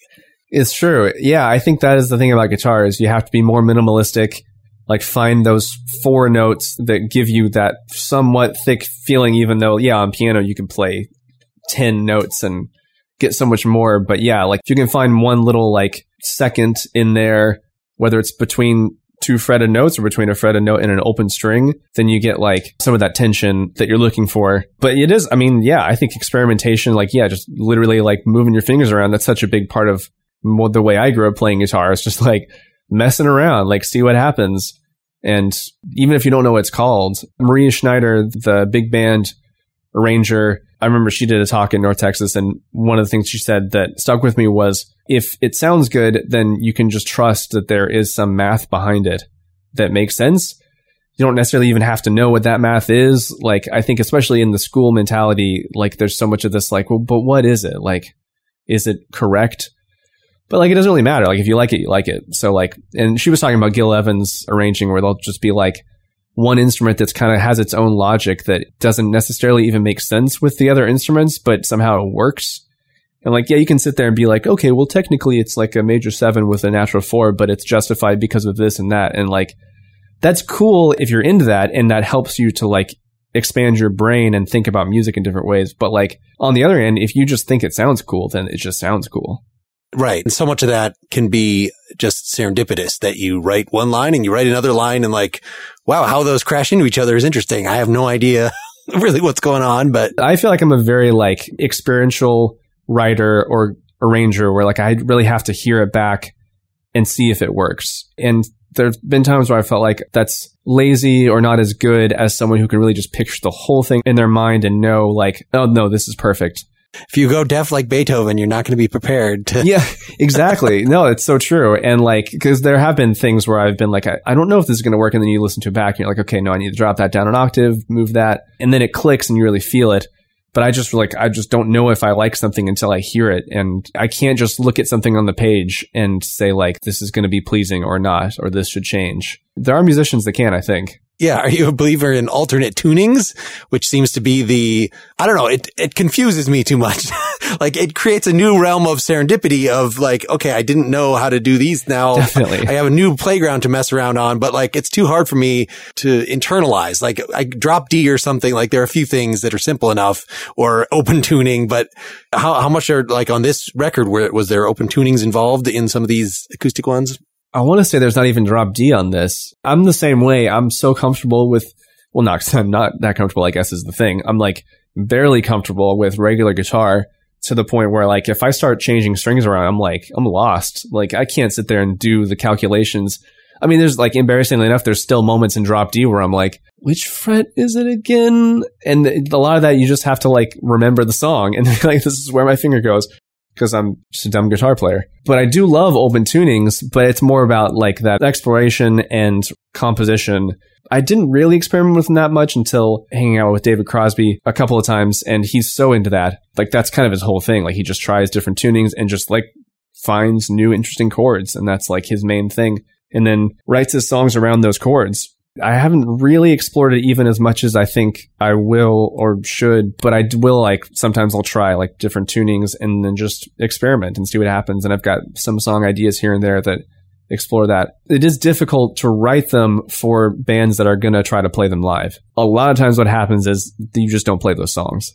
It's true. Yeah, I think that is the thing about guitar, is you have to be more minimalistic, like find those 4 notes that give you that somewhat thick feeling, even though, yeah, on piano you can play 10 notes and get so much more. But yeah, like if you can find one little like second in there, whether it's between 2 fretted notes or between a fretted note and an open string, then you get like some of that tension that you're looking for. But it is, I mean, yeah, I think experimentation, like, yeah, just literally like moving your fingers around, that's such a big part of the way I grew up playing guitar. It's just like messing around, like see what happens. And even if you don't know what it's called, Maria Schneider, the big band arranger, I remember she did a talk in North Texas, and one of the things she said that stuck with me was, if it sounds good, then you can just trust that there is some math behind it that makes sense. You don't necessarily even have to know what that math is. Like, I think especially in the school mentality, like there's so much of this like, well, but what is it? Like, is it correct? But like, it doesn't really matter. Like, if you like it, you like it. So like, and she was talking about Gil Evans arranging, where they'll just be like, one instrument that's kind of has its own logic that doesn't necessarily even make sense with the other instruments, but somehow it works. And like, yeah, you can sit there and be like, okay, well, technically it's like a major 7 with a natural 4, but it's justified because of this and that. And like, that's cool if you're into that, and that helps you to like expand your brain and think about music in different ways. But like, on the other end, if you just think it sounds cool, then it just sounds cool. Right. And so much of that can be just serendipitous, that you write one line and you write another line and like, wow, how those crash into each other is interesting. I have no idea really what's going on, but I feel like I'm a very like experiential writer or arranger where like I really have to hear it back and see if it works. And there've been times where I felt like that's lazy or not as good as someone who can really just picture the whole thing in their mind and know like, oh no, this is perfect. If you go deaf like Beethoven, you're not going to be prepared to. Yeah, exactly. No, it's so true. And like, because there have been things where I've been like, I don't know if this is going to work. And then you listen to it back and you're like, okay, no, I need to drop that down an octave, move that. And then it clicks and you really feel it. But I just don't know if I like something until I hear it. And I can't just look at something on the page and say like, this is going to be pleasing or not, or this should change. There are musicians that can, I think. Yeah. Are you a believer in alternate tunings, which seems to be the, I don't know, it confuses me too much. Like it creates a new realm of serendipity of like, okay, I didn't know how to do these now. Definitely. I have a new playground to mess around on, but like it's too hard for me to internalize. Like I drop D or something, like there are a few things that are simple enough or open tuning, but how much are like on this record where was there open tunings involved in some of these acoustic ones? I want to say there's not even drop D on this. I'm the same way. I'm so comfortable with, well, not because I'm not that comfortable, I guess is the thing. I'm like barely comfortable with regular guitar to the point where like if I start changing strings around, I'm like, I'm lost. Like I can't sit there and do the calculations. I mean, there's like embarrassingly enough, there's still moments in drop D where I'm like, which fret is it again? And a lot of that you just have to like remember the song and like this is where my finger goes. Because I'm just a dumb guitar player. But I do love open tunings, but it's more about like that exploration and composition. I didn't really experiment with them that much until hanging out with David Crosby a couple of times. And he's so into that. Like that's kind of his whole thing. Like he just tries different tunings and just like finds new interesting chords. And that's like his main thing. And then writes his songs around those chords. I haven't really explored it even as much as I think I will or should, but I will like sometimes I'll try like different tunings and then just experiment and see what happens. And I've got some song ideas here and there that explore that. It is difficult to write them for bands that are going to try to play them live. A lot of times what happens is you just don't play those songs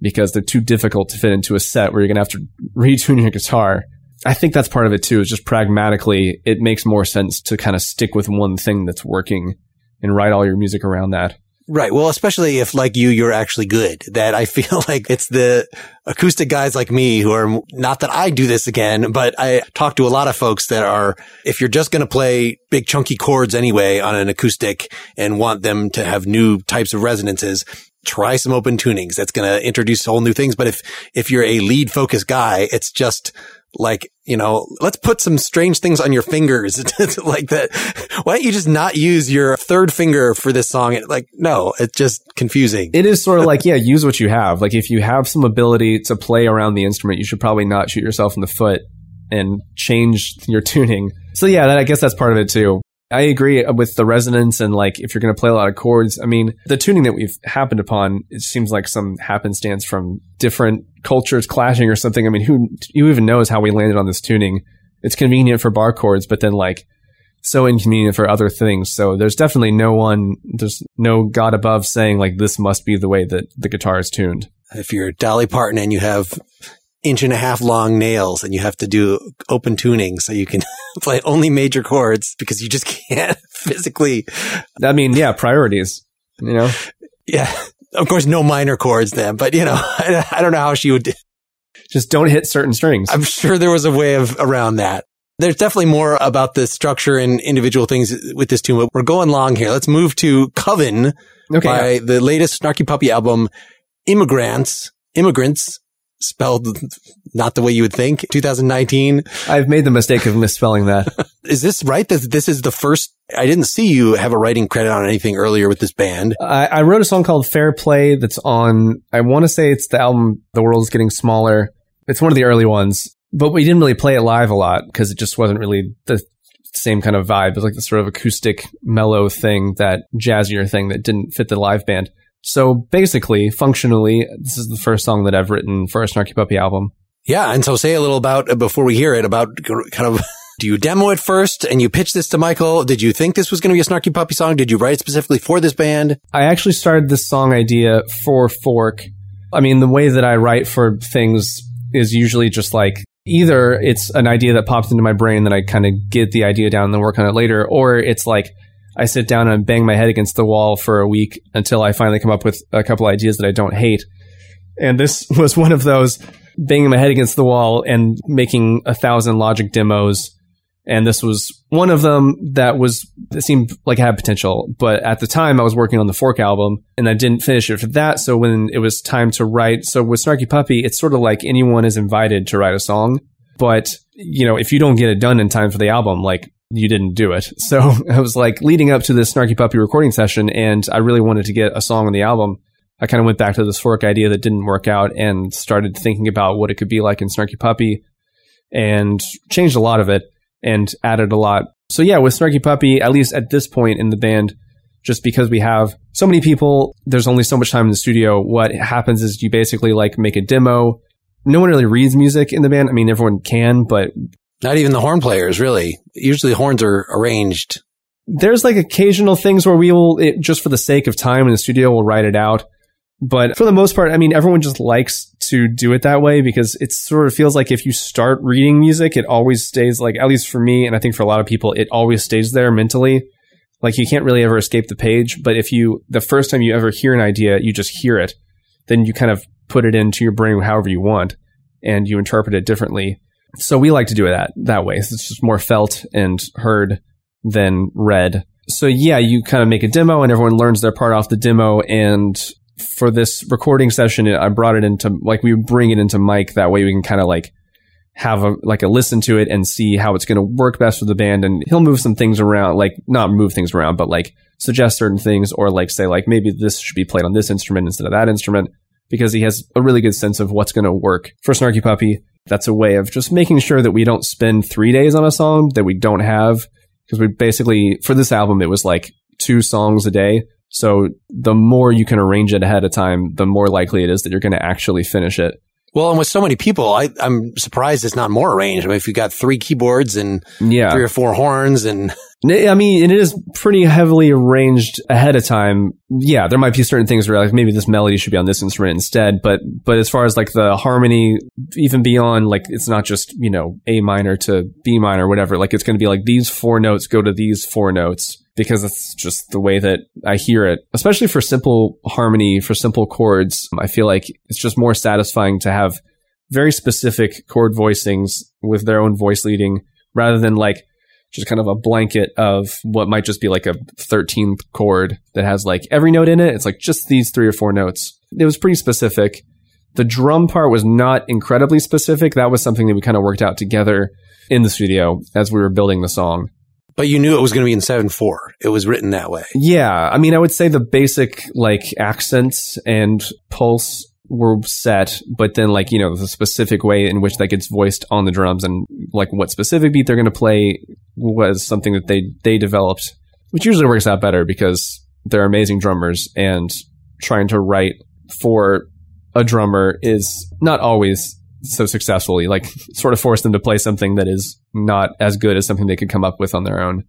because they're too difficult to fit into a set where you're going to have to retune your guitar. I think that's part of it too, is just pragmatically, it makes more sense to kind of stick with one thing that's working and write all your music around that. Right. Well, especially if like you're actually good. That I feel like it's the acoustic guys like me who are, not that I do this again, but I talk to a lot of folks that are, if you're just going to play big chunky chords anyway on an acoustic and want them to have new types of resonances, try some open tunings. That's going to introduce whole new things. But if you're a lead focused guy, it's just like, you know, let's put some strange things on your fingers like that. Why don't you just not use your third finger for this song? Like, no, it's just confusing. It is sort of like, yeah, use what you have. Like if you have some ability to play around the instrument, you should probably not shoot yourself in the foot and change your tuning. So yeah, I guess that's part of it too. I agree with the resonance and like if you're going to play a lot of chords, I mean, the tuning that we've happened upon, it seems like some happenstance from different cultures clashing or something. I mean, who even knows how we landed on this tuning? It's convenient for bar chords, but then like so inconvenient for other things. So there's definitely there's no God above saying like this must be the way that the guitar is tuned. If you're Dolly Parton and you have 1.5-inch long nails and you have to do open tuning so you can play only major chords because you just can't physically. I mean, yeah, priorities, you know? Yeah. Of course, no minor chords then, but you know, I don't know how she would. Just don't hit certain strings. I'm sure there was a way of around that. There's definitely more about the structure and individual things with this tune. We're going long here. Let's move to Coven by the latest Snarky Puppy album, Immigrants. Spelled not the way you would think, 2019. I've made the mistake of misspelling that. Is this right? This is the first. I didn't see you have a writing credit on anything earlier with this band. I wrote a song called Fair Play that's on, I want to say it's the album The World's Getting Smaller. It's one of the early ones, but we didn't really play it live a lot because it just wasn't really the same kind of vibe. It was like the sort of acoustic, mellow thing, that jazzier thing that didn't fit the live band. So basically, functionally, this is the first song that I've written for a Snarky Puppy album. Yeah. And so say a little about, before we hear it, about kind of, do you demo it first and you pitch this to Michael? Did you think this was going to be a Snarky Puppy song? Did you write it specifically for this band? I actually started this song idea for Fork. I mean, the way that I write for things is usually just like, either it's an idea that pops into my brain that I kind of get the idea down and then work on it later, or it's like, I sit down and bang my head against the wall for a week until I finally come up with a couple ideas that I don't hate. And this was one of those, banging my head against the wall and making 1,000 Logic demos. And this was one of them that seemed like it had potential. But at the time, I was working on the Fork album, and I didn't finish it for that. So when it was time to write... So with Snarky Puppy, it's sort of like anyone is invited to write a song. But, you know, if you don't get it done in time for the album, like, you didn't do it. So I was like leading up to this Snarky Puppy recording session, and I really wanted to get a song on the album. I kind of went back to this Fork idea that didn't work out and started thinking about what it could be like in Snarky Puppy and changed a lot of it and added a lot. So yeah, with Snarky Puppy, at least at this point in the band, just because we have so many people, there's only so much time in the studio. What happens is you basically like make a demo. No one really reads music in the band. I mean, everyone can, but... Not even the horn players, really. Usually horns are arranged. There's like occasional things where we will, just for the sake of time in the studio, we'll write it out. But for the most part, I mean, everyone just likes to do it that way because it sort of feels like if you start reading music, it always stays, like, at least for me, and I think for a lot of people, it always stays there mentally. Like, you can't really ever escape the page. But if you, the first time you ever hear an idea, you just hear it. Then you kind of put it into your brain however you want and you interpret it differently. So we like to do it that way. So it's just more felt and heard than read. So yeah, you kind of make a demo and everyone learns their part off the demo. And for this recording session, I brought it into, like, we bring it into Mike. That way we can kind of like have a listen to it and see how it's going to work best for the band. And he'll move some things around, like not move things around, but like suggest certain things or like say like maybe this should be played on this instrument instead of that instrument, because he has a really good sense of what's going to work for Snarky Puppy. That's a way of just making sure that we don't spend 3 days on a song that we don't have, because we basically, for this album, it was like 2 songs a day. So the more you can arrange it ahead of time, the more likely it is that you're going to actually finish it. Well, and with so many people, I'm surprised it's not more arranged. I mean, if you got 3 keyboards and 3 or 4 horns and... I mean, it is pretty heavily arranged ahead of time. Yeah, there might be certain things where like maybe this melody should be on this instrument instead. But as far as like the harmony, even beyond, like it's not just, you know, A minor to B minor, whatever. Like it's going to be like these 4 notes go to these 4 notes, because it's just the way that I hear it. Especially for simple harmony, for simple chords, I feel like it's just more satisfying to have very specific chord voicings with their own voice leading rather than like just kind of a blanket of what might just be like a 13th chord that has like every note in it. It's like just these 3 or 4 notes. It was pretty specific. The drum part was not incredibly specific. That was something that we kind of worked out together in the studio as we were building the song. But you knew it was going to be in 7/4. It was written that way. Yeah. I mean, I would say the basic like accents and pulse were set, but then like, you know, the specific way in which that gets voiced on the drums and like what specific beat they're going to play was something that they developed, which usually works out better because they're amazing drummers, and trying to write for a drummer is not always so successfully, like sort of force them to play something that is not as good as something they could come up with on their own.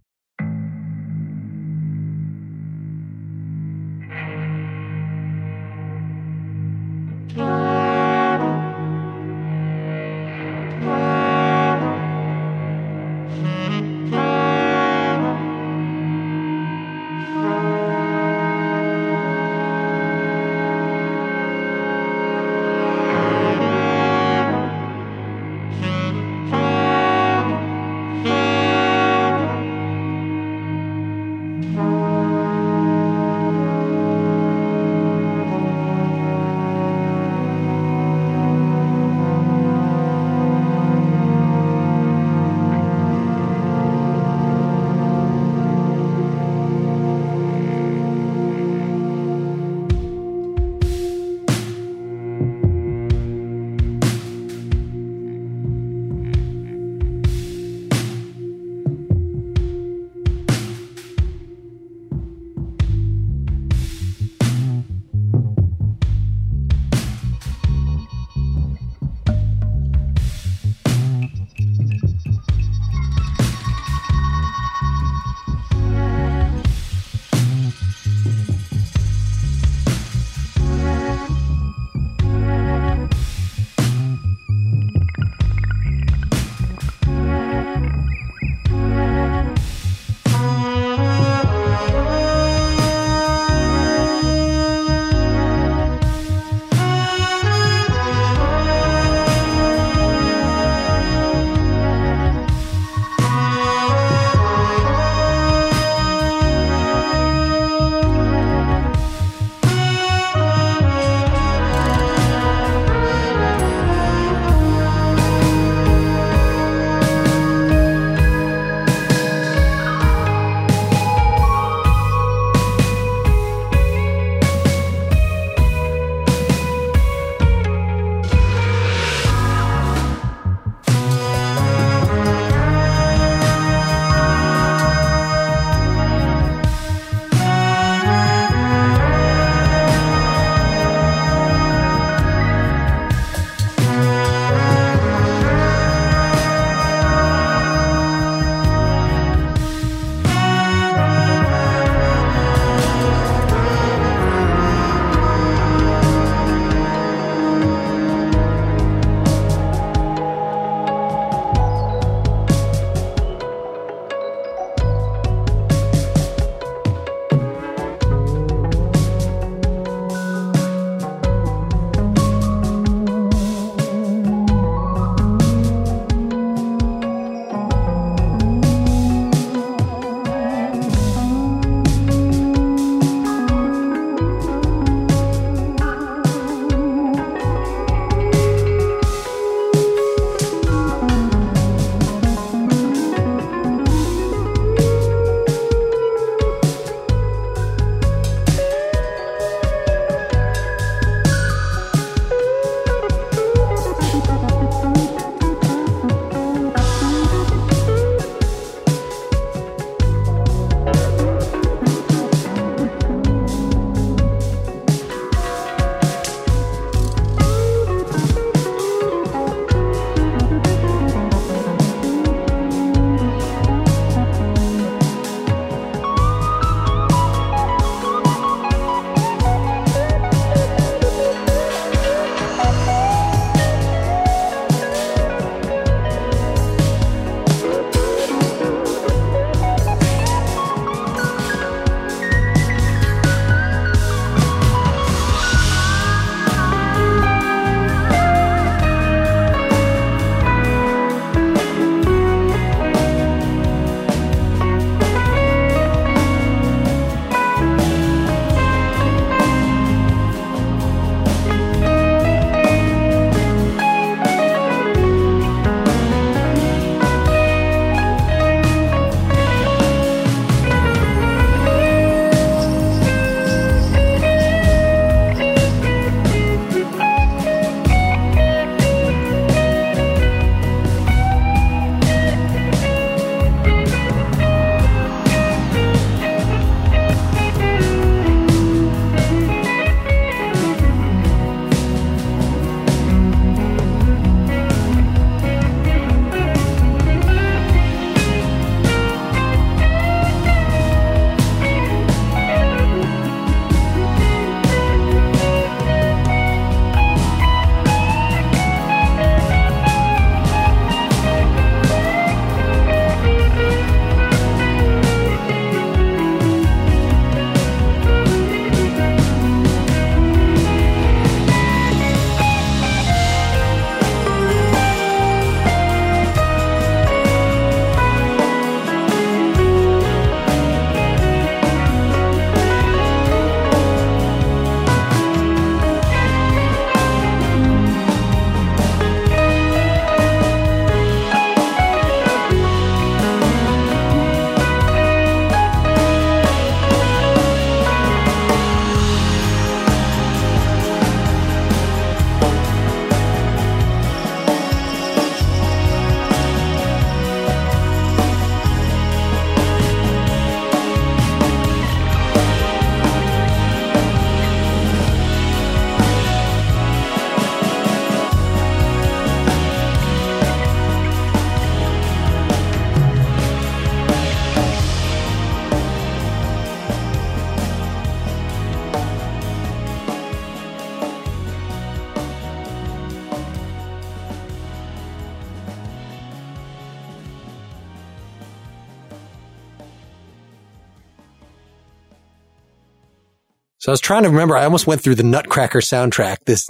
So I was trying to remember. I almost went through the Nutcracker soundtrack. This,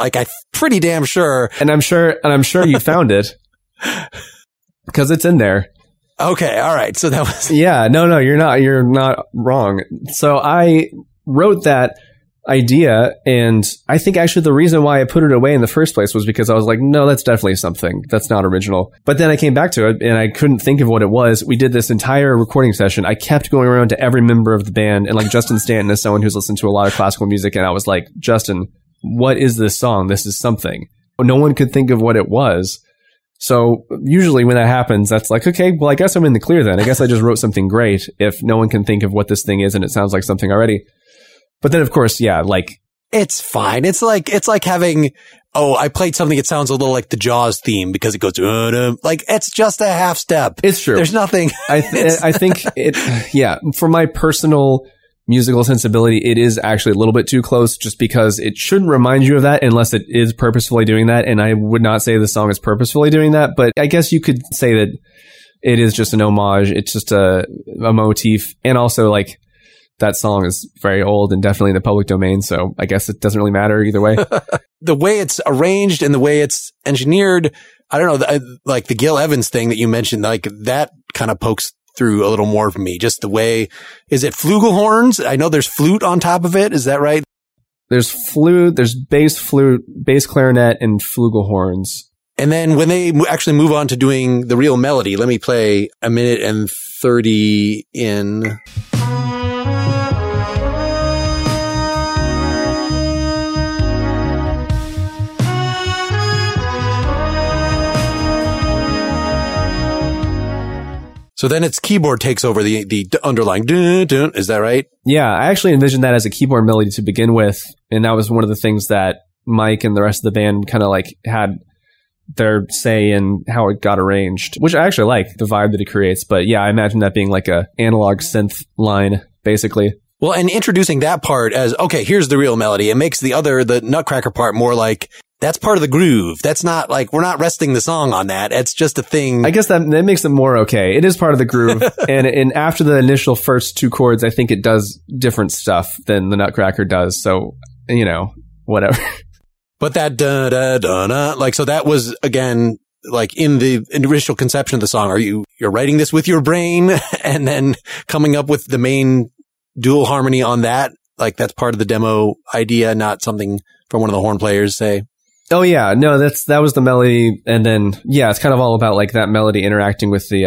like, I'm pretty damn sure. And I'm sure you found it because it's in there. Okay. All right. So that was. Yeah. No, you're not wrong. So I wrote that idea, and I think actually the reason why I put it away in the first place was because I was like, no, that's definitely something that's not original. But then I came back to it and I couldn't think of what it was. We did this entire recording session. I kept going around to every member of the band, and like Justin Stanton is someone who's listened to a lot of classical music, and I was like, Justin, what is this song? This is something. No one could think of what it was. So usually when that happens, that's like, okay, well, I guess I'm in the clear then. I guess I just wrote something great if no one can think of what this thing is and it sounds like something already. But then, of course, yeah, like... It's fine. It's like having... Oh, I played something that sounds a little like the Jaws theme because it goes... Like, it's just a half step. It's true. There's nothing... I think it... Yeah. For my personal musical sensibility, it is actually a little bit too close just because it shouldn't remind you of that unless it is purposefully doing that. And I would not say the song is purposefully doing that. But I guess you could say that it is just an homage. It's just a motif. And also, like... That song is very old and definitely in the public domain, so I guess it doesn't really matter either way. The way it's arranged and the way it's engineered, I don't know, like the Gil Evans thing that you mentioned, like that kind of pokes through a little more for me. Just the way, is it flugelhorns? I know there's flute on top of it. Is that right? There's flute, there's bass flute, bass clarinet, and flugelhorns. And then when they actually move on to doing the real melody, let me play 1:30 in... So then its keyboard takes over the underlying. Is that right? Yeah, I actually envisioned that as a keyboard melody to begin with. And that was one of the things that Mike and the rest of the band kind of like had their say in how it got arranged, which I actually like the vibe that it creates. But yeah, I imagine that being like a analog synth line, basically. Well, and introducing that part as, okay, here's the real melody. It makes the Nutcracker part more like... That's part of the groove. That's not like, we're not resting the song on that. It's just a thing. I guess that makes it more okay. It is part of the groove. and after the initial first two chords, I think it does different stuff than the Nutcracker does. So, you know, whatever. But that da da da da, like, so that was, again, like in the initial conception of the song, you're writing this with your brain and then coming up with the main dual harmony on that. Like, that's part of the demo idea, not something from one of the horn players, say. Oh yeah, no, that was the melody, and then yeah, it's kind of all about like that melody interacting with the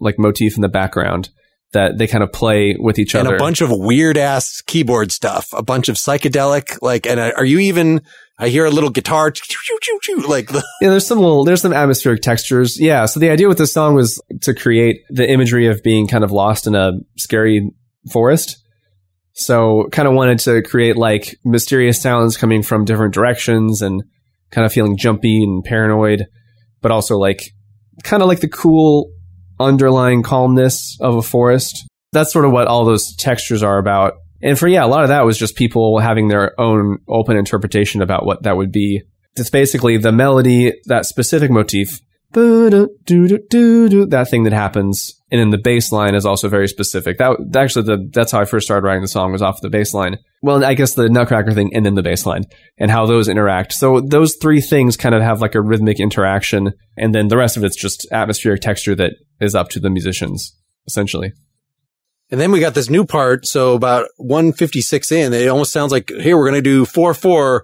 like motif in the background that they kind of play with each other, and a bunch of weird ass keyboard stuff, a bunch of psychedelic like, and are you even? I hear a little guitar like the yeah. There's some atmospheric textures. Yeah, so the idea with this song was to create the imagery of being kind of lost in a scary forest. So kind of wanted to create like mysterious sounds coming from different directions and kind of feeling jumpy and paranoid, but also like kind of like the cool underlying calmness of a forest. That's sort of what all those textures are about. And for, yeah, a lot of that was just people having their own open interpretation about what that would be. It's basically the melody, that specific motif, that thing that happens. And then the bass line is also very specific. That's how I first started writing the song, was off the bass line. Well, I guess the Nutcracker thing and then the bass line and how those interact. So those three things kind of have like a rhythmic interaction. And then the rest of it's just atmospheric texture that is up to the musicians, essentially. And then we got this new part. So about 1:56 in, it almost sounds like, here, we're going to do 4/4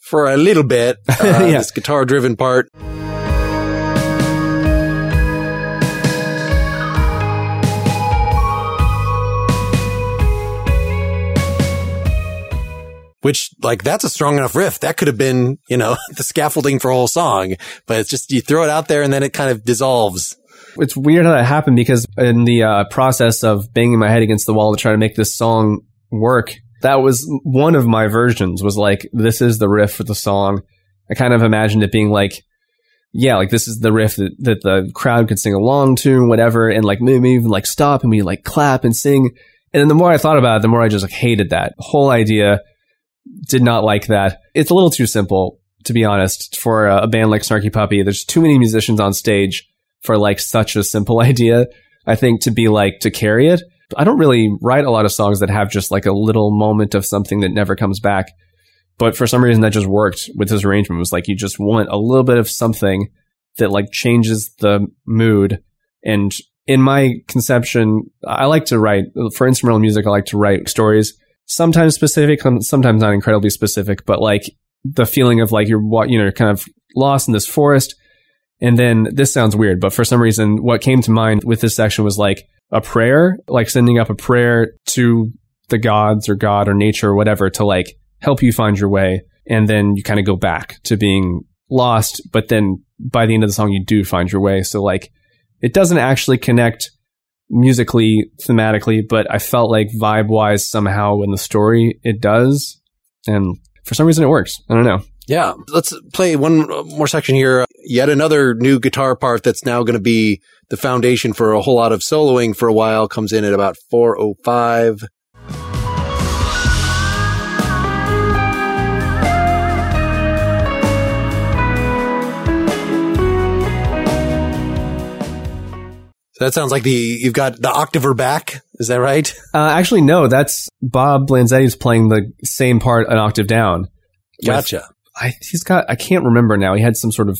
for a little bit. Yeah. This guitar-driven part. Which, like, that's a strong enough riff. That could have been, you know, the scaffolding for a whole song. But it's just, you throw it out there and then it kind of dissolves. It's weird how that happened, because in the process of banging my head against the wall to try to make this song work, that was one of my versions, was like, this is the riff for the song. I kind of imagined it being like, yeah, like, this is the riff that the crowd could sing along to, whatever. And, like, maybe even, like, stop and we, like, clap and sing. And then the more I thought about it, the more I just, like, hated that whole idea. Did not like that. It's a little too simple, to be honest, for a band like Snarky Puppy. There's too many musicians on stage for like such a simple idea. I think, to be like, to carry it. I don't really write a lot of songs that have just like a little moment of something that never comes back. But for some reason, that just worked with his arrangement. It was like, you just want a little bit of something that like changes the mood. And in my conception, I like to write, for instrumental music, I like to write stories, sometimes specific, sometimes not incredibly specific, but like the feeling of like you're kind of lost in this forest. And then this sounds weird, but for some reason, what came to mind with this section was like a prayer, like sending up a prayer to the gods or God or nature or whatever to like help you find your way. And then you kind of go back to being lost. But then by the end of the song, you do find your way. So like it doesn't actually connect musically, thematically, but I felt like vibe wise somehow in the story it does. And for some reason it works. I don't know. Yeah. Let's play one more section here. Yet another new guitar part that's now going to be the foundation for a whole lot of soloing for a while comes in at about 4:05. So that sounds like you've got the octaver back. Is that right? Actually, no, that's Bob Lanzetti's playing the same part an octave down. Gotcha. I can't remember now. He had some sort of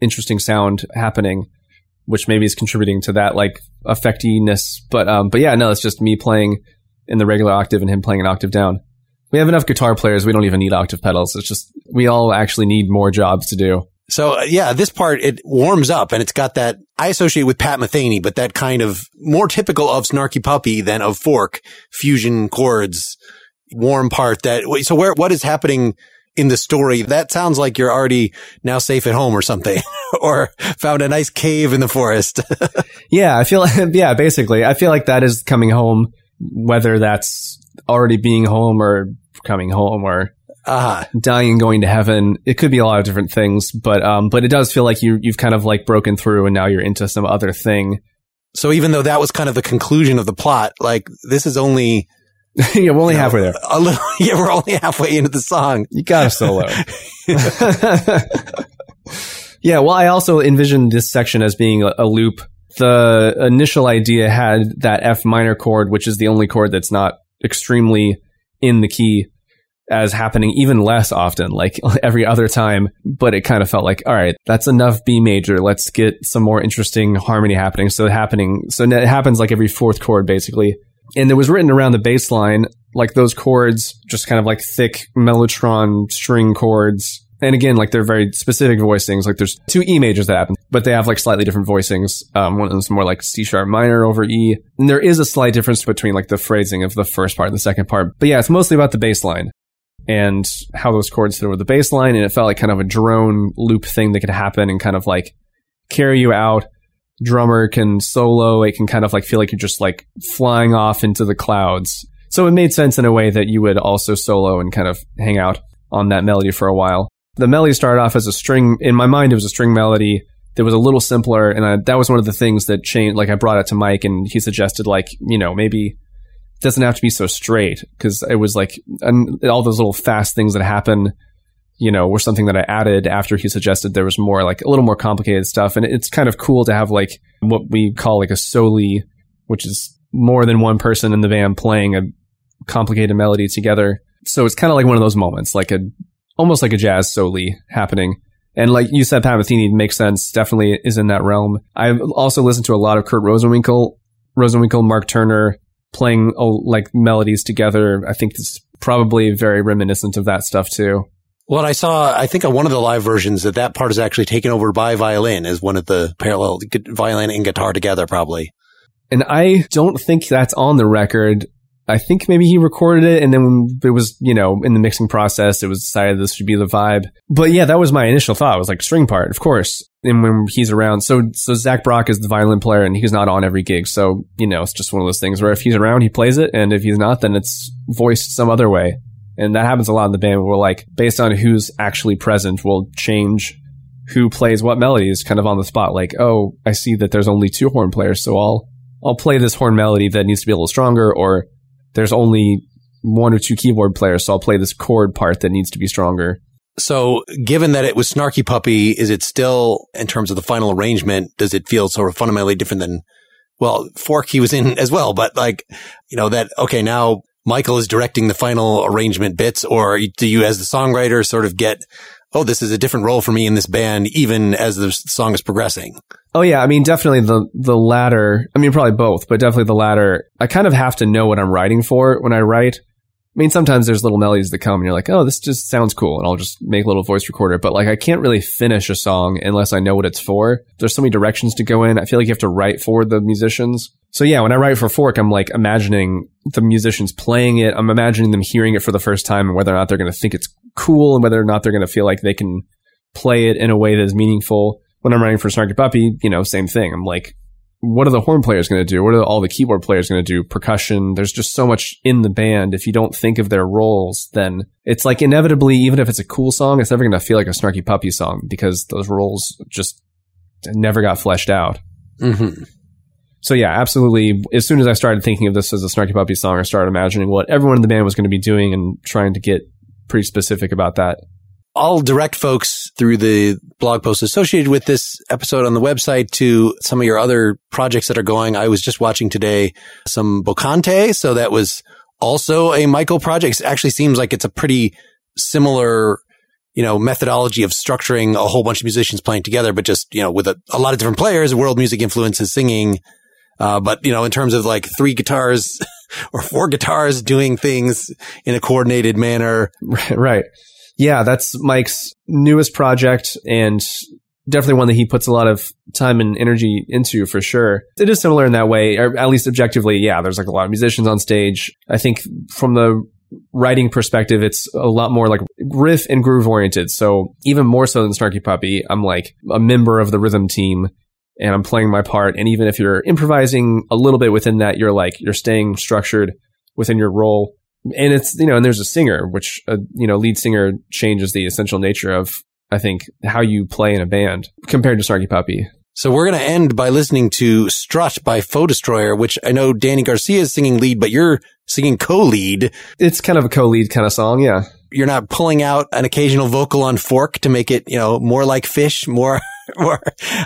interesting sound happening, which maybe is contributing to that like effectiness. But yeah, no, it's just me playing in the regular octave and him playing an octave down. We have enough guitar players. We don't even need octave pedals. It's just, we all actually need more jobs to do. So yeah, this part, it warms up and it's got that, I associate with Pat Metheny, but that kind of more typical of Snarky Puppy than of Fork fusion chords, warm part that, so what is happening in the story? That sounds like you're already now safe at home or something, or found a nice cave in the forest. Yeah, basically. I feel like that is coming home, whether that's already being home or coming home or dying, going to heaven. It could be a lot of different things, but it does feel like you've kind of like broken through and now you're into some other thing. So even though that was kind of the conclusion of the plot, like this is only... Yeah, we're only halfway there. Yeah, we're only halfway into the song. You got a solo. Yeah, well, I also envisioned this section as being a loop. The initial idea had that F minor chord, which is the only chord that's not extremely in the key, as happening even less often, like every other time. But it kind of felt like, all right, that's enough B major. Let's get some more interesting harmony happening. So it happens like every fourth chord, basically. And it was written around the bass line, like those chords, just kind of like thick mellotron string chords. And again, like they're very specific voicings. Like there's two E majors that happen, but they have like slightly different voicings. One of them's more like C sharp minor over E. And there is a slight difference between like the phrasing of the first part and the second part. But yeah, it's mostly about the bass line and how those chords fit with the bass line. And it felt like kind of a drone loop thing that could happen and kind of like carry you out. Drummer can solo, it can kind of like feel like you're just like flying off into the clouds. So it made sense in a way that you would also solo and kind of hang out on that melody for a while. The melody started off as a string. In my mind, it was a string melody that was a little simpler. And that was one of the things that changed. Like I brought it to Mike and he suggested like, maybe it doesn't have to be so straight, because it was like all those little fast things that happen, were something that I added after he suggested there was more like a little more complicated stuff. And it's kind of cool to have like what we call like a soli, which is more than one person in the band playing a complicated melody together. So it's kind of like one of those moments, like almost like a jazz soli happening. And like you said, Pat Metheny makes sense, definitely is in that realm. I've also listened to a lot of Kurt Rosenwinkel, Mark Turner playing like melodies together. I think this is probably very reminiscent of that stuff too. Well, I think on one of the live versions that part is actually taken over by violin as one of the parallel, violin and guitar together, probably. And I don't think that's on the record. I think maybe he recorded it and then it was, in the mixing process, it was decided this should be the vibe. But yeah, that was my initial thought. It was like string part, of course. And when he's around, so Zach Brock is the violin player and he's not on every gig. So, it's just one of those things where if he's around, he plays it. And if he's not, then it's voiced some other way. And that happens a lot in the band. We're like, based on who's actually present, we'll change who plays what melodies kind of on the spot. Like, oh, I see that there's only two horn players, so I'll play this horn melody that needs to be a little stronger. Or there's only one or two keyboard players, so I'll play this chord part that needs to be stronger. So given that it was Snarky Puppy, is it still, in terms of the final arrangement, does it feel sort of fundamentally different than well, Fork he was in as well, but like, you know, that, okay, now Michael is directing the final arrangement bits, or do you as the songwriter sort of get, oh, this is a different role for me in this band, even as the song is progressing? Oh, yeah. I mean, definitely the latter. I mean, probably both, but definitely the latter. I kind of have to know what I'm writing for when I write. I mean, sometimes there's little melodies that come and you're like, oh, this just sounds cool. And I'll just make a little voice recorder. But like, I can't really finish a song unless I know what it's for. There's so many directions to go in. I feel like you have to write for the musicians. So yeah, when I write for Fork, I'm like imagining the musicians playing it. I'm imagining them hearing it for the first time and whether or not they're going to think it's cool and whether or not they're going to feel like they can play it in a way that is meaningful. When I'm writing for Snarky Puppy, you know, same thing. I'm like, what are the horn players going to do? What are all the keyboard players going to do? Percussion. There's just so much in the band. If you don't think of their roles, then it's like inevitably, even if it's a cool song, it's never going to feel like a Snarky Puppy song because those roles just never got fleshed out. Mm-hmm. So yeah, absolutely. As soon as I started thinking of this as a Snarky Puppy song, I started imagining what everyone in the band was going to be doing and trying to get pretty specific about that. I'll direct folks through the blog posts associated with this episode on the website to some of your other projects that are going. I was just watching today some Bocante, so that was also a Michael project. It actually seems like it's a pretty similar, you know, methodology of structuring a whole bunch of musicians playing together, but just, you know, with a lot of different players, world music influences, singing. But, you know, in terms of like three guitars or four guitars doing things in a coordinated manner. Right. Yeah, that's Mike's newest project and definitely one that he puts a lot of time and energy into for sure. It is similar in that way, or at least objectively. Yeah, there's like a lot of musicians on stage. I think from the writing perspective, it's a lot more like riff and groove oriented. So even more so than Snarky Puppy, I'm like a member of the rhythm team and I'm playing my part. And even if you're improvising a little bit within that, you're like, you're staying structured within your role. And it's, you know, and there's a singer, which, you know, lead singer changes the essential nature of, I think, how you play in a band compared to Snarky Puppy. So we're going to end by listening to Strut by Faux Destroyer, which I know Danny Garcia is singing lead, but you're singing co-lead. It's kind of a co-lead kind of song, yeah. You're not pulling out an occasional vocal on Fork to make it, you know, more like Fish, more... or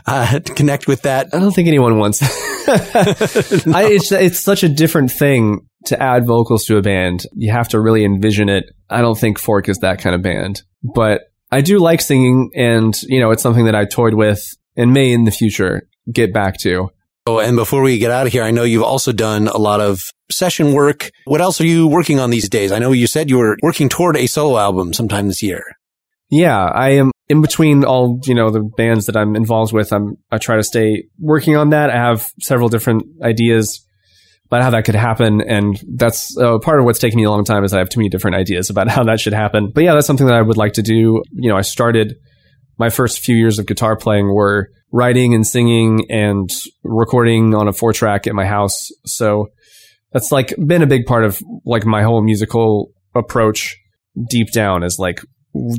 to connect with that. I don't think anyone wants that. No. It's such a different thing to add vocals to a band. You have to really envision it. I don't think Fork is that kind of band. But I do like singing and, you know, it's something that I toyed with and may in the future get back to. Oh, and before we get out of here, I know you've also done a lot of session work. What else are you working on these days? I know you said you were working toward a solo album sometime this year. Yeah, I am in between all, you know, the bands that I'm involved with. I try to stay working on that. I have several different ideas about how that could happen. And that's part of what's taking me a long time is I have too many different ideas about how that should happen. But yeah, that's something that I would like to do. You know, I started my first few years of guitar playing were writing and singing and recording on a 4-track at my house. So that's like been a big part of like my whole musical approach deep down is like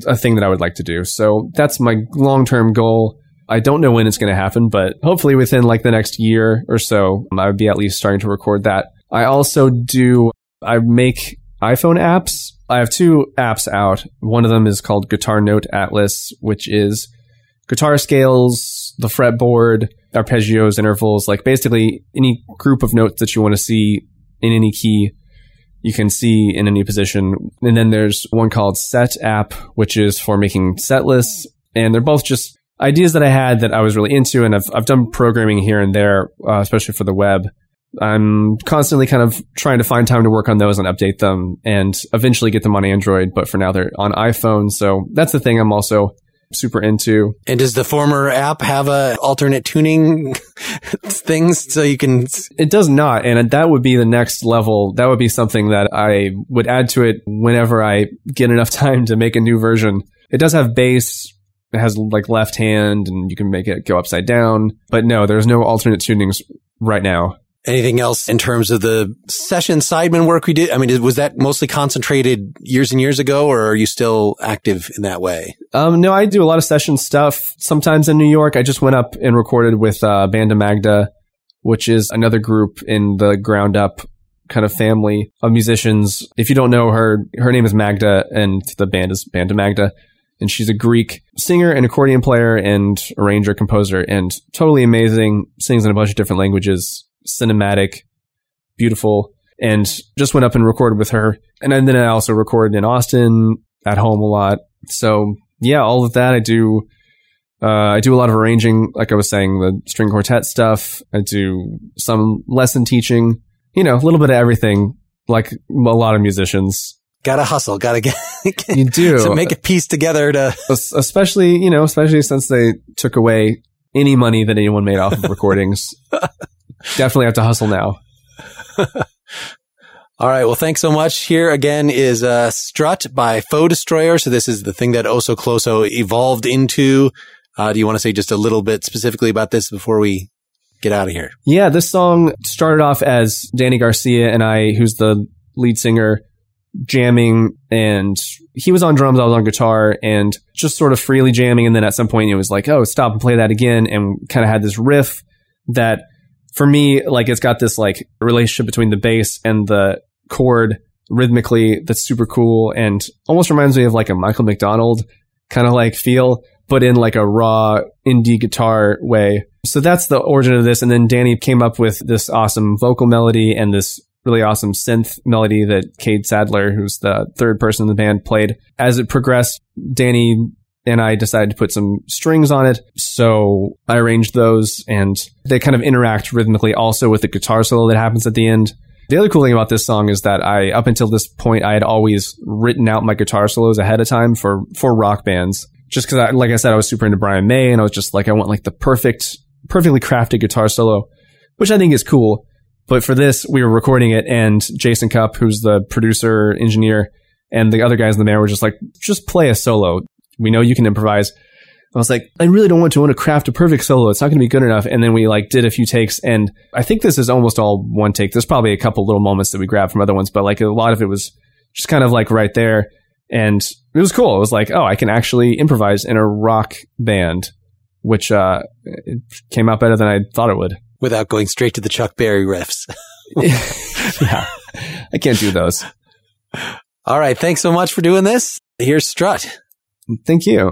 a thing that I would like to do. So that's my long-term goal. I don't know when it's going to happen, but hopefully within like the next year or so, I would be at least starting to record that. I make iPhone apps. I have 2 apps out. One of them is called Guitar Note Atlas, which is guitar scales, the fretboard, arpeggios, intervals, like basically any group of notes that you want to see in any key. You can see in any position. And then there's one called Set App, which is for making set lists. And they're both just ideas that I had that I was really into. And I've done programming here and there, especially for the web. I'm constantly kind of trying to find time to work on those and update them and eventually get them on Android. But for now, they're on iPhone. So that's the thing I'm also super into. And does the former app have a alternate tuning things so you can... It does not. And that would be the next level. That would be something that I would add to it whenever I get enough time to make a new version. It does have bass. It has like left hand and you can make it go upside down. But no, there's no alternate tunings right now. Anything else in terms of the session sideman work we did? I mean, was that mostly concentrated years and years ago, or are you still active in that way? No, I do a lot of session stuff. Sometimes in New York, I just went up and recorded with Banda Magda, which is another group in the ground up kind of family of musicians. If you don't know her name is Magda and the band is Banda Magda. And she's a Greek singer and accordion player and arranger, composer, and totally amazing. Sings in a bunch of different languages. cinematic, beautiful, and just went up and recorded with her. And then I also recorded in Austin at home a lot. So yeah, all of that I do. I do a lot of arranging, like I was saying, the string quartet stuff. I do some lesson teaching, a little bit of everything, like a lot of musicians. Gotta hustle, gotta get... You do. So make a piece together to... Especially since they took away any money that anyone made off of recordings. Definitely have to hustle now. All right. Well, thanks so much. Here again is Strut by Faux Destroyer. So this is the thing that Oso Closo evolved into. Do you want to say just a little bit specifically about this before we get out of here? Yeah, this song started off as Danny Garcia and I, who's the lead singer, jamming, and he was on drums, I was on guitar, and just sort of freely jamming. And then at some point it was like, oh, stop and play that again. And kind of had this riff that for me, like, it's got this like relationship between the bass and the chord rhythmically that's super cool, and almost reminds me of like a Michael McDonald kind of like feel, but in like a raw indie guitar way. So that's the origin of this. And then Danny came up with this awesome vocal melody and this really awesome synth melody that Cade Sadler, who's the third person in the band, played. As it progressed, Danny and I decided to put some strings on it. So I arranged those, and they kind of interact rhythmically also with the guitar solo that happens at the end. The other cool thing about this song is that I, up until this point, I had always written out my guitar solos ahead of time for rock bands. Just because, like I said, I was super into Brian May, and I was just like, I want like the perfectly crafted guitar solo, which I think is cool. But for this, we were recording it, and Jason Cupp, who's the producer, engineer, and the other guys in the band were just like, just play a solo. We know you can improvise. I was like, I really don't want to craft a perfect solo. It's not going to be good enough. And then we like did a few takes, and I think this is almost all one take. There's probably a couple little moments that we grabbed from other ones, but like a lot of it was just kind of like right there. And it was cool. It was like, oh, I can actually improvise in a rock band, which it came out better than I thought it would. Without going straight to the Chuck Berry riffs. Yeah, I can't do those. All right. Thanks so much for doing this. Here's Strut. Thank you.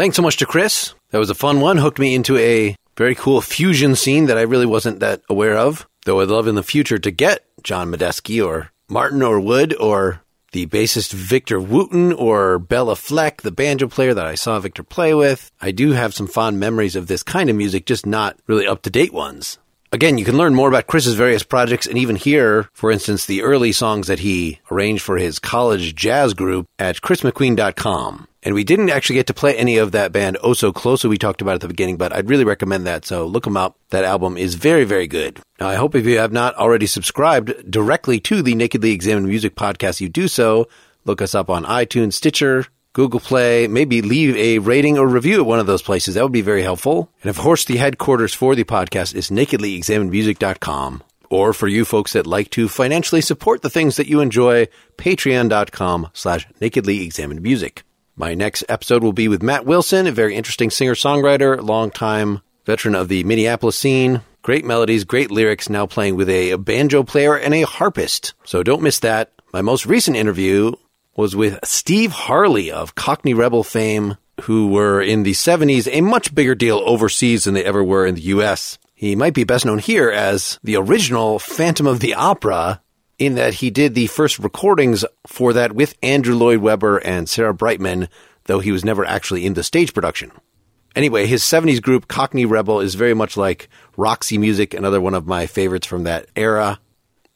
Thanks so much to Chris. That was a fun one. Hooked me into a very cool fusion scene that I really wasn't that aware of, though I'd love in the future to get John Medeski or Martin or Wood or the bassist Victor Wooten or Bella Fleck, the banjo player that I saw Victor play with. I do have some fond memories of this kind of music, just not really up-to-date ones. Again, you can learn more about Chris's various projects and even hear, for instance, the early songs that he arranged for his college jazz group at chrismcqueen.com. And we didn't actually get to play any of that band Oso Closo we talked about at the beginning, but I'd really recommend that, so look them up. That album is very, very good. Now, I hope if you have not already subscribed directly to the Nakedly Examined Music podcast, you do so. Look us up on iTunes, Stitcher, Google Play, maybe leave a rating or review at one of those places. That would be very helpful. And of course, the headquarters for the podcast is nakedlyexaminedmusic.com. Or for you folks that like to financially support the things that you enjoy, patreon.com/nakedlyexaminedmusic. My next episode will be with Matt Wilson, a very interesting singer-songwriter, longtime veteran of the Minneapolis scene. Great melodies, great lyrics, now playing with a banjo player and a harpist. So don't miss that. My most recent interview was with Steve Harley of Cockney Rebel fame, who were in the 70s a much bigger deal overseas than they ever were in the U.S. He might be best known here as the original Phantom of the Opera, in that he did the first recordings for that with Andrew Lloyd Webber and Sarah Brightman, though he was never actually in the stage production. Anyway, his 70s group, Cockney Rebel, is very much like Roxy Music, another one of my favorites from that era.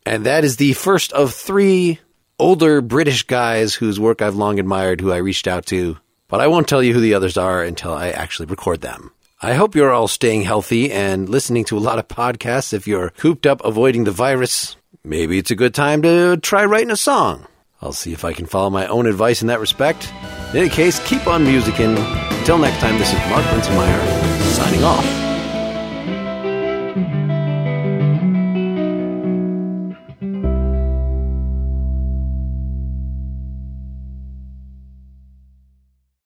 And that is the first of three older British guys whose work I've long admired, who I reached out to. But I won't tell you who the others are until I actually record them. I hope you're all staying healthy and listening to a lot of podcasts. If you're cooped up avoiding the virus, maybe it's a good time to try writing a song. I'll see if I can follow my own advice in that respect. In any case, keep on musicking. Until next time, this is Mark Linsenmeyer signing off.